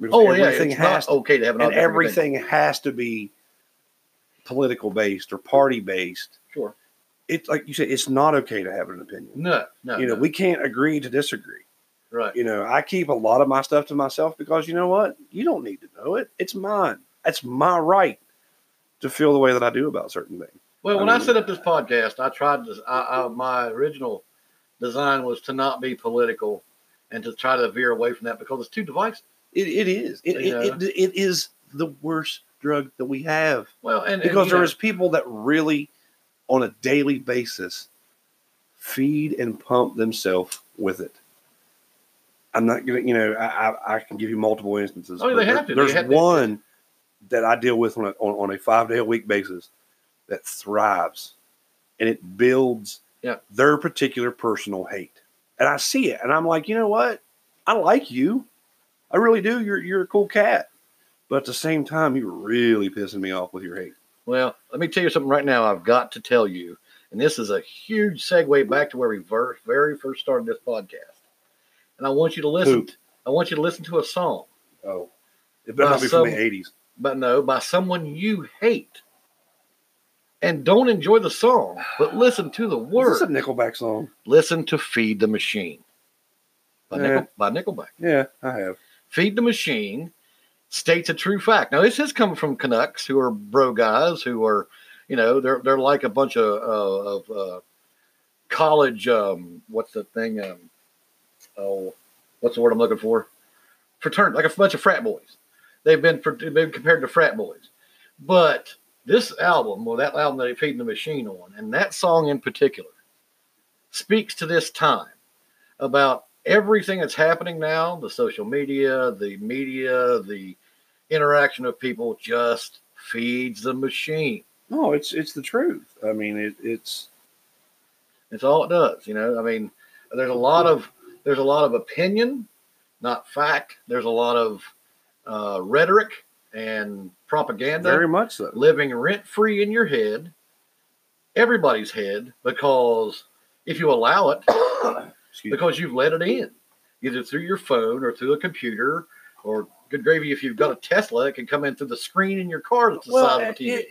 Oh yeah, it's not okay to have an opinion. And everything has to be political based or party based. Sure, it's like you said, it's not okay to have an opinion. No, you know, we can't agree to disagree. Right. You know, I keep a lot of my stuff to myself because you know what? You don't need to know it. It's mine. That's my right to feel the way that I do about certain things. Well, when I set up this podcast, I tried to, my original design was to not be political and to try to veer away from that because it's too divisive. It is. It is the worst drug that we have. Well, because there is people that really, on a daily basis, feed and pump themselves with it. I'm not giving, I can give you multiple instances. Oh, they have to. There's one that I deal with on a 5-day-a-week basis that thrives and it builds their particular personal hate. And I see it and I'm like, you know what? I like you. I really do. You're a cool cat. But at the same time, you're really pissing me off with your hate. Well, let me tell you something right now. I've got to tell you, and this is a huge segue back to where we very first started this podcast. And I want you to listen. I want you to listen to a song. Oh, it better not be from the 80s. But no, by someone you hate. And don't enjoy the song, but listen to the words. Is this a Nickelback song? Listen to Feed the Machine by Nickelback. Yeah, I have. Feed the Machine states a true fact. Now, this is coming from Canucks, who are bro guys, who are, they're like a bunch of college, what's the thing? What's the word I'm looking for? Fraternity, like a bunch of frat boys. They've been compared to frat boys. But this album, or that album that they Feed the Machine on, and that song in particular, speaks to this time about everything that's happening now, the social media, the interaction of people just feeds the machine. No, it's the truth. I mean, it's all it does. I mean, there's a lot of opinion, not fact. There's a lot of rhetoric and propaganda. Very much so. Living rent-free in your head, everybody's head, because if you allow it, because you've let it in, either through your phone or through a computer, or good gravy, if you've got a Tesla, it can come in through the screen in your car that's the size of a TV.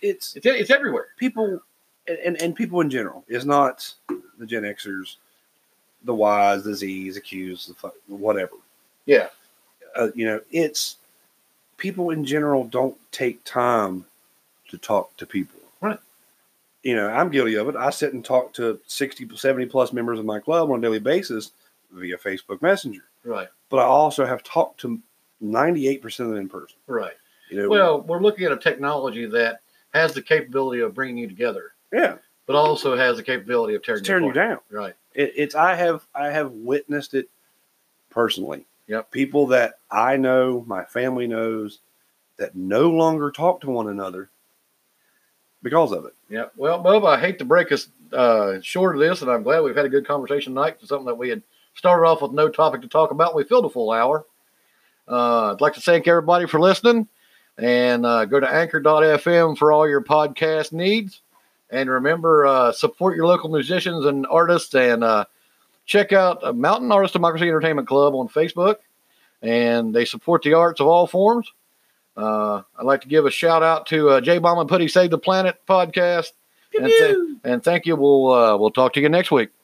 It's everywhere. People and people in general. It's not the Gen Xers, the Ys, the Zs, the Qs, the whatever. Yeah, it's people in general don't take time to talk to people. Right. I'm guilty of it. I sit and talk to 60, 70 plus members of my club on a daily basis via Facebook Messenger. Right. But I also have talked to 98% of them in person. Right. We're looking at a technology that has the capability of bringing you together. Yeah. But also has the capability of tearing you down. Right. I have witnessed it personally. Yep. People that I know, my family knows, that no longer talk to one another because of it. Yeah. Well, Bob, I hate to break us short of this, and I'm glad we've had a good conversation tonight. It's something that we had started off with no topic to talk about. We filled a full hour. I'd like to thank everybody for listening, and go to anchor.fm for all your podcast needs. And remember, support your local musicians and artists, and check out Mountain Artist Democracy Entertainment Club on Facebook. And they support the arts of all forms. I'd like to give a shout out to J Bomb and Putty Save the Planet podcast. And thank you. We'll talk to you next week.